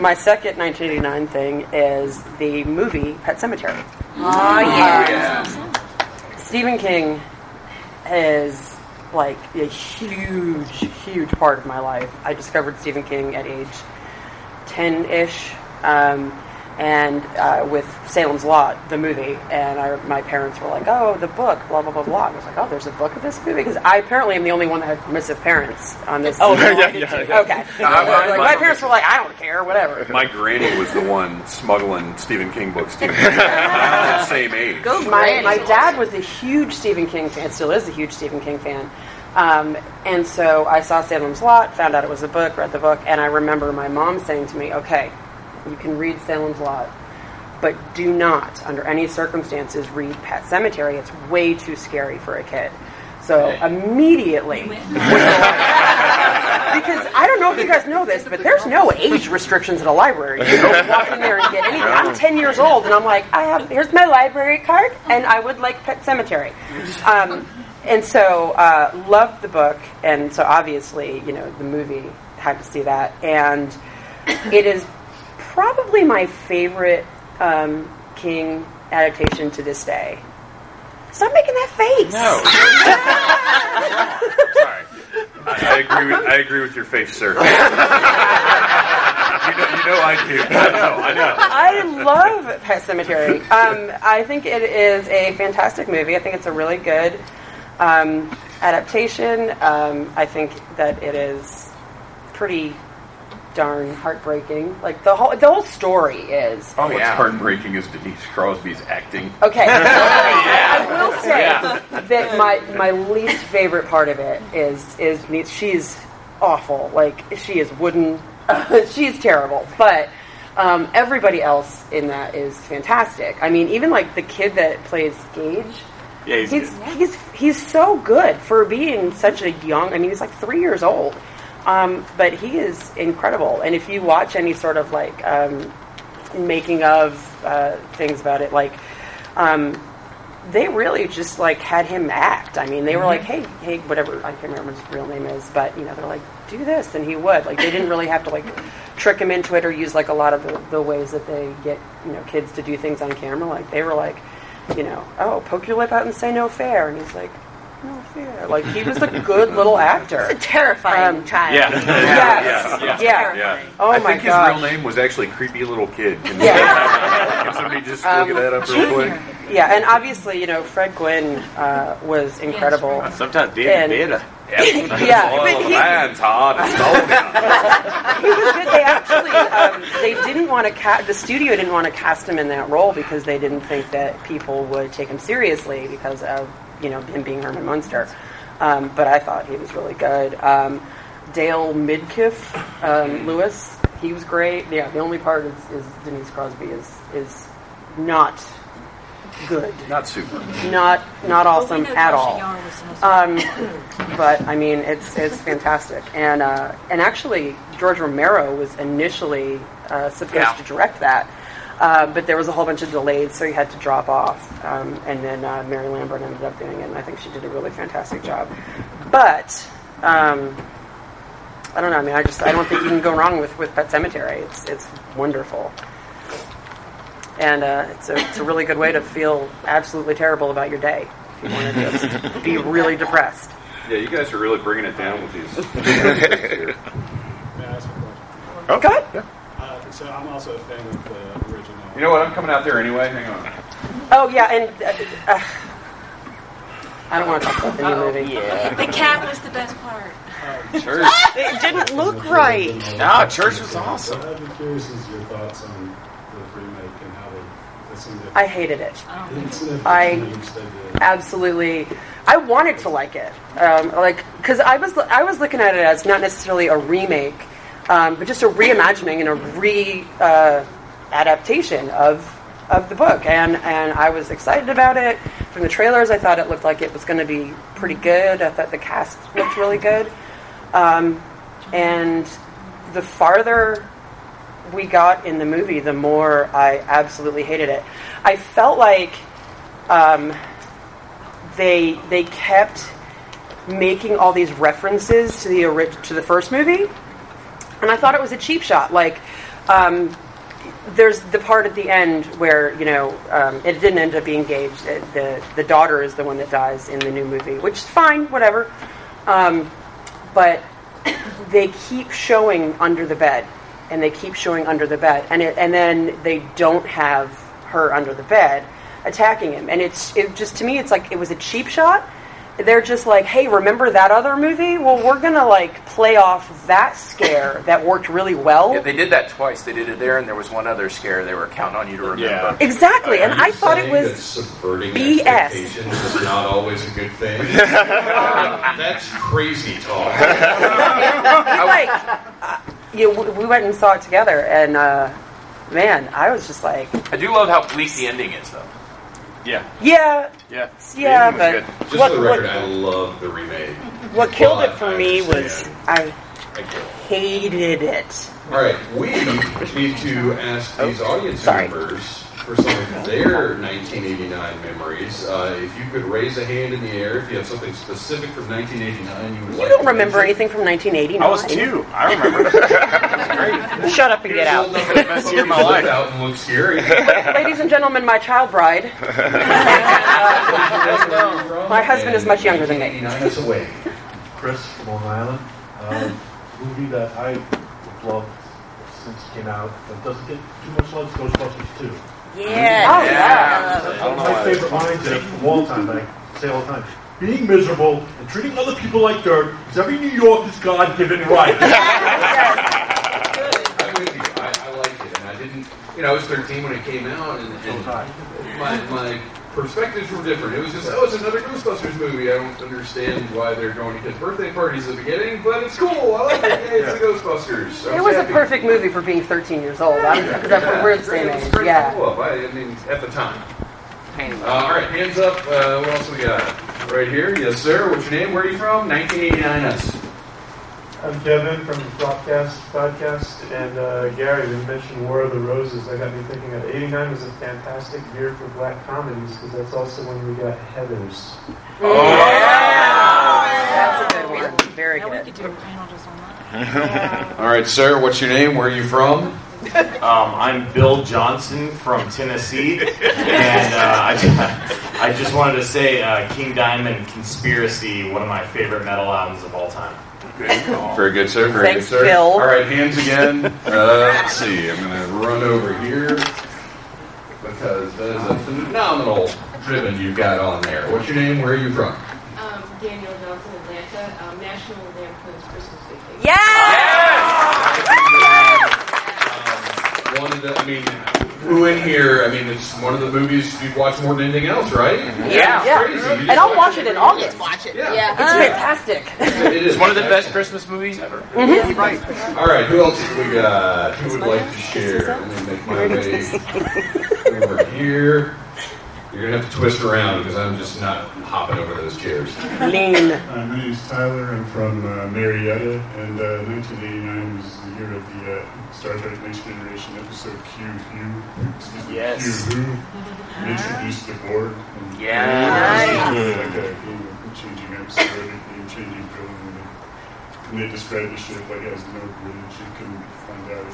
my second 1989 thing is the movie Pet Sematary. Oh, yeah. Stephen King is, like, a huge, huge part of my life. I discovered Stephen King at age 10-ish, and with Salem's Lot, the movie, and my parents were like, oh, the book, blah, blah, blah, blah. I was like, oh, there's a book of this movie? Because I apparently am the only one that had permissive parents on this. Okay. My parents were like, I don't care, whatever. My granny was the one smuggling Stephen King books to me. Same age. My dad was a huge Stephen King fan, still is a huge Stephen King fan. And so I saw Salem's Lot, found out it was a book, read the book, and I remember my mom saying to me, okay, you can read Salem's Lot, but do not, under any circumstances, read Pet Sematary. It's way too scary for a kid. So immediately, because I don't know if you guys know this, but there's no age restrictions at a library. You don't walk in there and get anything. I'm 10 years old, and I'm like, here's my library card, and I would like Pet Sematary. And so, loved the book, and so obviously, you know, the movie, had to see that, and it is probably my favorite King adaptation to this day. Stop making that face. No. Sorry. I agree with your face, sir. You know I do. I know. I love Pet Sematary. I think it is a fantastic movie. I think it's a really good adaptation. I think that it is pretty darn heartbreaking. Like the whole story is. Oh, what's heartbreaking is Denise Crosby's acting. Okay, I will say that my least favorite part of it is she's awful. Like she is wooden. She's terrible, but everybody else in that is fantastic. I mean, even like the kid that plays Gage, he's so good for being such a young. I mean, he's like 3 years old, but he is incredible. And if you watch any sort of like making of things about it, like they really just like had him act. I mean, they were like, hey, whatever. I can't remember what his real name is, but you know, they're like, do this, and he would. Like, they didn't really have to like trick him into it or use like a lot of the ways that they get, you know, kids to do things on camera. Like, they were like, you know, oh, poke your lip out and say no fair, and he's like, no fair. Like, he was a good little actor. It's a terrifying child. Yeah. Yes. Yeah. Oh my god. I think his real name was actually Creepy Little Kid. Can somebody just look that up real quick? Yeah, and obviously, you know, Fred Gwynn was incredible. Sometimes better. He was good. They actually, they didn't want to the studio didn't want to cast him in that role because they didn't think that people would take him seriously because of, you know, him being Herman Munster. But I thought he was really good. Dale Midkiff, Lewis, he was great. Yeah, the only part is Denise Crosby is not good. Not super. Not awesome at all. But I mean, it's fantastic. And actually, George Romero was initially supposed to direct that, but there was a whole bunch of delays, so he had to drop off. And then Mary Lambert ended up doing it, and I think she did a really fantastic job. But I don't know. I mean, I don't think you can go wrong with Pet Sematary. It's wonderful. And it's a really good way to feel absolutely terrible about your day if you want to just be really depressed. Yeah, you guys are really bringing it down with these. May I ask a question? Okay. Yeah. So I'm also a fan of the original. You know what? I'm coming out there anyway. Hang on. Oh, yeah, and I don't want to talk about the new movie. Yeah. The cat was the best part. Church. It didn't look right. No, Church was awesome. What I'd be curious is your thoughts on the remake. I hated it. I absolutely. I wanted to like it, because I was looking at it as not necessarily a remake, but just a reimagining and a adaptation of the book, and I was excited about it. From the trailers, I thought it looked like it was going to be pretty good. I thought the cast looked really good, and the farther we got in the movie, the more I absolutely hated it. I felt like they kept making all these references to the first movie, and I thought it was a cheap shot. Like, there's the part at the end where, you know, it didn't end up being Gage. The daughter is the one that dies in the new movie, which is fine, whatever. But they keep showing under the bed. And they keep showing under the bed, and then they don't have her under the bed attacking him. And it just, to me, it's like it was a cheap shot. They're just like, hey, remember that other movie? Well, we're gonna like play off that scare that worked really well. Yeah, they did that twice. They did it there, and there was one other scare they were counting on you to remember. Yeah. Exactly, and I thought it was subverting BS. Expectations is not always a good thing. That's crazy talk. Like. Yeah, we went and saw it together, and man, I was just like... I do love how bleak the ending is, though. Yeah, but... Just for the record, I love the remake. What killed it for me was I hated it. All right, we need to ask these audience members for some of their 1989 memories. If you could raise a hand in the air, if you have something specific from 1989 you would like. You don't remember anything from 1989. I was 2. I remember. Great. Shut up and get out. Best year of my life. Out and look scary. Ladies and gentlemen, my child bride. My husband is much younger than me. Chris from Long Island. Movie that I loved. since it came out. It doesn't get too much love. Ghostbusters 2. Yeah. Oh, yeah. My favorite lines of all time, but I say all the time. Being miserable and treating other people like dirt is every New Yorker's God-given right. I'm with you. I liked it. And I didn't... You know, I was 13 when it came out, and my perspectives were different. It was just, oh, it's another Ghostbusters movie. I don't understand why they're going to kids' birthday parties at the beginning, but it's cool. I like it. Hey, it's the Ghostbusters. It was happy. A perfect movie for being 13 years old. That's the same age. Yeah. I mean, at the time. All right, hands up. What else we got? Right here, yes, sir. What's your name? Where are you from? 1989S. I'm Devin from the Flopcast podcast, and Gary, you mentioned War of the Roses. I got me thinking that 89 was a fantastic year for black comedies because that's also when we got Heathers. Oh, yeah! That's a good one. Very good. We could do a panel just on that. All right, sir. What's your name? Where are you from? I'm Bill Johnson from Tennessee, and I just wanted to say King Diamond Conspiracy, one of my favorite metal albums of all time. Good call. Very good, sir. Very Thanks, good, sir. Bill. All right, hands again. Let's see. I'm going to run over here because that is a phenomenal ribbon you've got on there. What's your name? Where are you from? Daniel Johnson, Atlanta, National Lampoon's Christmas Vacation. Yeah! Who in here? I mean, it's one of the movies you'd watch more than anything else, right? Yeah. It's crazy. And I'll watch it in August. Yeah. It's fantastic. It is one of the best Christmas movies ever. Mm-hmm. Right. All right. Who else have we got? Who would like to share? I'm gonna make my way over here. You're gonna have to twist around because I'm just not hopping over those chairs. Lean. My name's Tyler. I'm from Marietta, and 1989 was the year of the Star Trek: Next Generation episode Q Who introduced the Borg. Yeah. Really like that game of changing episode, changing building, and they described the ship like it has no bridge. You couldn't find out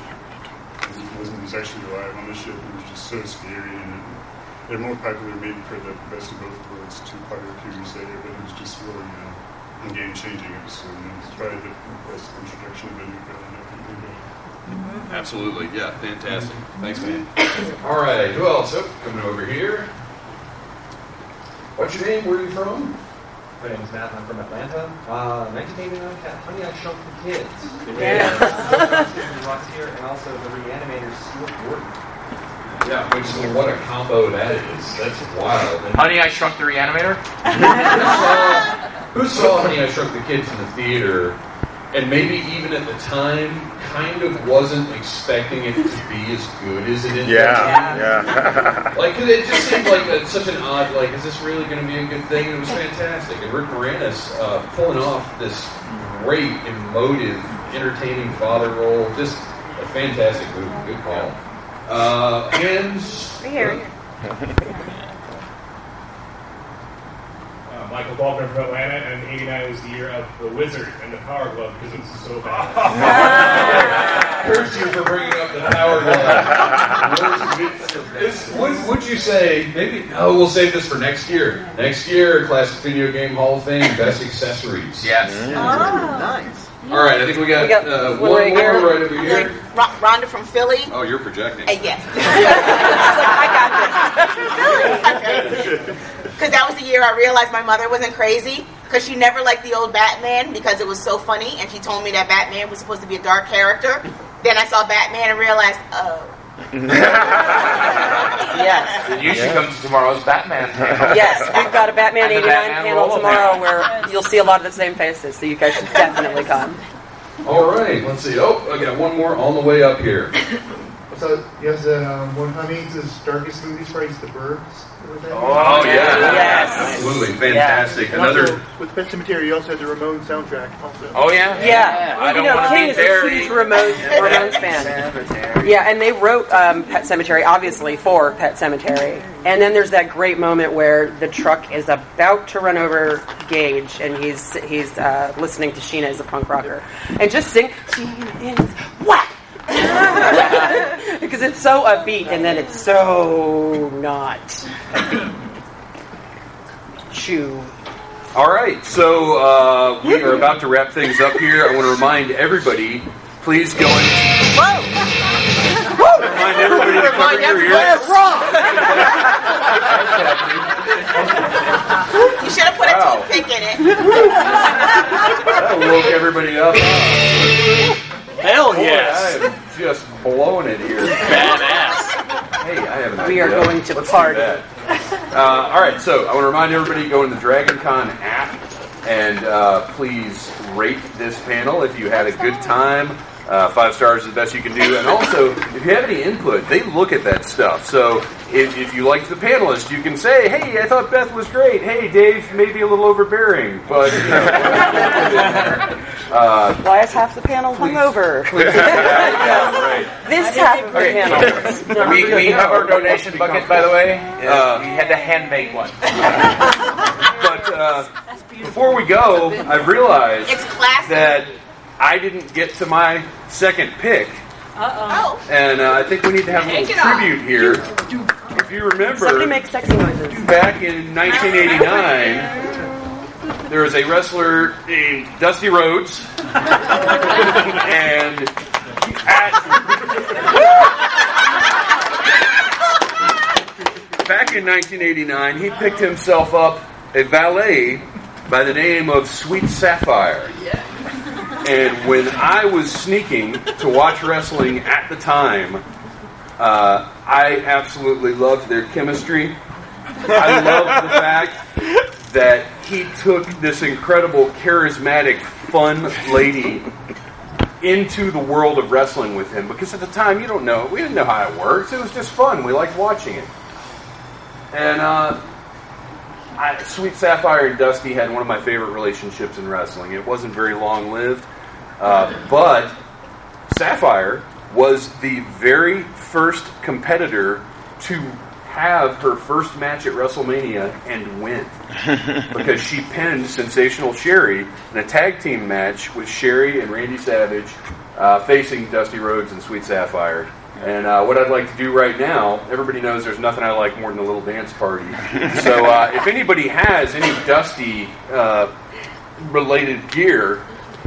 if it was actually alive on the ship. It was just so scary and. They're more popular maybe for the best of both worlds, two-parter a few years later, but it was just really a game-changing episode. And it's probably the best introduction of any film. Absolutely, yeah, fantastic. Thanks, man. All right, who else? Oh, coming over here. What's your name? Where are you from? My name is Matt, and I'm from Atlanta. 1989, Honey, I Shrunk the Kids. Yeah. Here, and also the Reanimator, Stuart Gordon. Yeah, which what a combo that is. That's wild. And Honey, I Shrunk the Reanimator? Who saw Honey, I Shrunk the Kids in the theater, and maybe even at the time, kind of wasn't expecting it to be as good as it is? Yeah. Like, it just seemed like such an odd, like, is this really going to be a good thing? And it was fantastic. And Rick Moranis pulling off this great, emotive, entertaining father role. Just a fantastic movie. Good call. Hands. Right here. Michael Baldwin from Atlanta, and 89 was the year of The Wizard and the Power Glove because it's so bad. Curse you for bringing up the Power Glove. Would you say, maybe, no, we'll save this for next year. Next year, Classic Video Game Hall of Fame, Best Accessories. Yes. Mm. Oh. Nice. All right, I think we got one more right over here. Rhonda from Philly. Oh, you're projecting. Yes. I got this. Philly. Because that was the year I realized my mother wasn't crazy because she never liked the old Batman because it was so funny, and she told me that Batman was supposed to be a dark character. Then I saw Batman and realized, oh. Yes. And you should come to tomorrow's Batman panel. Yes, we've got a Batman 89 panel tomorrow where you'll see a lot of the same faces, so you guys should definitely come. All right, let's see. Oh, I got one more on the way up here. So, yes, one of Honey's darkest movies, right? The Burbs. Oh, yeah. Yes. Absolutely. Fantastic. Yeah. Another. With Pet Sematary, you also had the Ramones soundtrack. Also. Oh, yeah? Yeah. I don't want to King be buried. King is a huge Ramones fan. Yeah, and they wrote Pet Sematary, obviously, for Pet Sematary. And then there's that great moment where the truck is about to run over Gage, and he's listening to Sheena as a punk rocker. And just sing, Sheena is what? Because it's so upbeat, and then it's so not upbeat. Chew. All right, so we are about to wrap things up here. I want to remind everybody, please go in. Whoa! Remind everybody to cover your ears. You should have put a toothpick in it. That woke everybody up. Hell yes. Boy, I am just blown it here. Badass. Hey, I have an idea. We are going to party. All right, so I want to remind everybody to go to the Dragon Con app and please rate this panel if you had a good time. 5 stars is the best you can do. And also, if you have any input, they look at that stuff. So if you liked the panelists, you can say, hey, I thought Beth was great. Hey, Dave, maybe a little overbearing. But, you know. Why is half the panel hungover? This half of the panel. No, we have our donation bucket, by the way. We had to hand-make one. But before we go, I've realized that I didn't get to my second pick. Uh-oh. And I think we need to have a little tribute here. If you remember, somebody make sexy noises. Back in 1989, there was a wrestler named Dusty Rhodes. And back in 1989, he picked himself up a valet by the name of Sweet Sapphire. Yeah. And when I was sneaking to watch wrestling at the time, I absolutely loved their chemistry. I loved the fact that he took this incredible, charismatic, fun lady into the world of wrestling with him. Because at the time, we didn't know how it worked. It was just fun. We liked watching it. And Sweet Sapphire and Dusty had one of my favorite relationships in wrestling. It wasn't very long-lived. But Sapphire was the very first competitor to have her first match at WrestleMania and win. Because she pinned Sensational Sherry in a tag team match with Sherry and Randy Savage facing Dusty Rhodes and Sweet Sapphire. And what I'd like to do right now, everybody knows there's nothing I like more than a little dance party. So if anybody has any Dusty-related gear,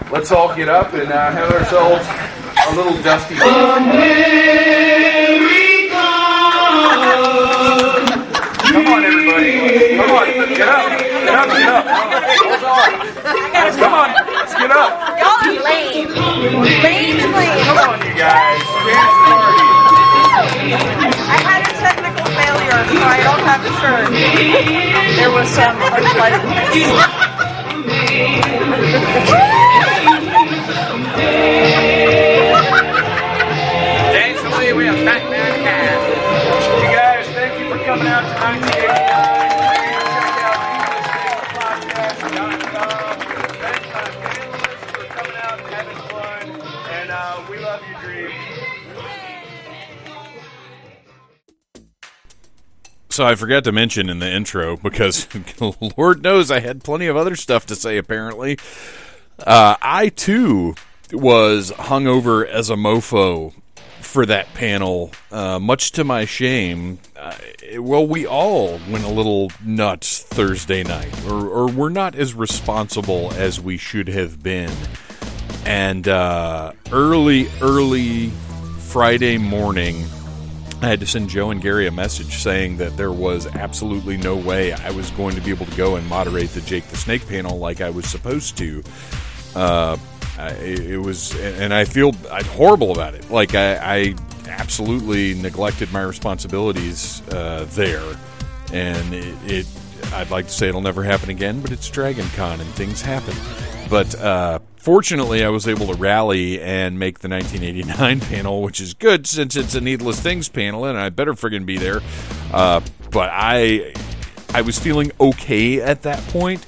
let's all get up and have ourselves a little Dusty dance. Come on, everybody. Come on. Get up. Get up. Get up. Hold on. Come on. Let's get up. Y'all are lame. Lame and lame. Come on, you guys. Dance party. I had a technical failure, so I don't have a shirt. There was some Dance away, we have Batman Cast. You guys, thank you for coming out tonight. Check out Needless Things Podcast.com. Thank my panelists for coming out and having fun. And we love you, Dream. So I forgot to mention in the intro, because Lord knows I had plenty of other stuff to say, apparently. I, too, was hungover as a mofo for that panel, much to my shame. We all went a little nuts Thursday night, or we're not as responsible as we should have been. And early Friday morning, I had to send Joe and Gary a message saying that there was absolutely no way I was going to be able to go and moderate the Jake the Snake panel like I was supposed to. And I feel horrible about it. Like, I absolutely neglected my responsibilities there. And I'd like to say it'll never happen again, but it's Dragon Con and things happen. But fortunately, I was able to rally and make the 1989 panel, which is good since it's a Needless Things panel, and I better friggin' be there. But I was feeling okay at that point,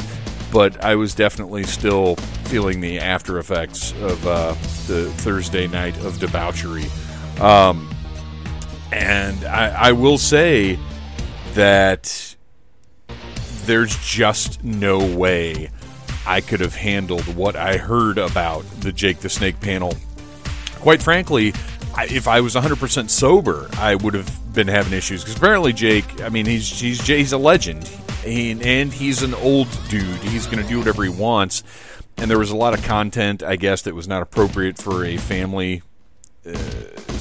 but I was definitely still feeling the after effects of the Thursday night of debauchery. And I will say that there's just no way I could have handled what I heard about the Jake the Snake panel. Quite frankly, if I was 100% sober, I would have been having issues. Because apparently Jake, I mean, he's a legend. And he's an old dude. He's going to do whatever he wants. And there was a lot of content, I guess, that was not appropriate for a family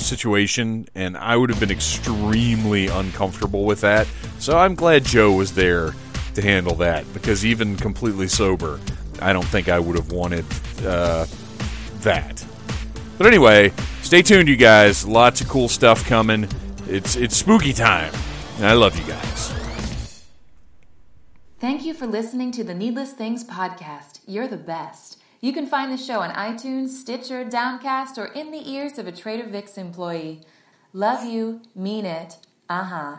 situation, and I would have been extremely uncomfortable with that. So I'm glad Joe was there to handle that, because even completely sober, I don't think I would have wanted that. But anyway, stay tuned, you guys. Lots of cool stuff coming. It's spooky time, and I love you guys. Thank you for listening to the Needless Things Podcast. You're the best. You can find the show on iTunes, Stitcher, Downcast, or in the ears of a Trader Vic's employee. Love you. Mean it. Uh-huh.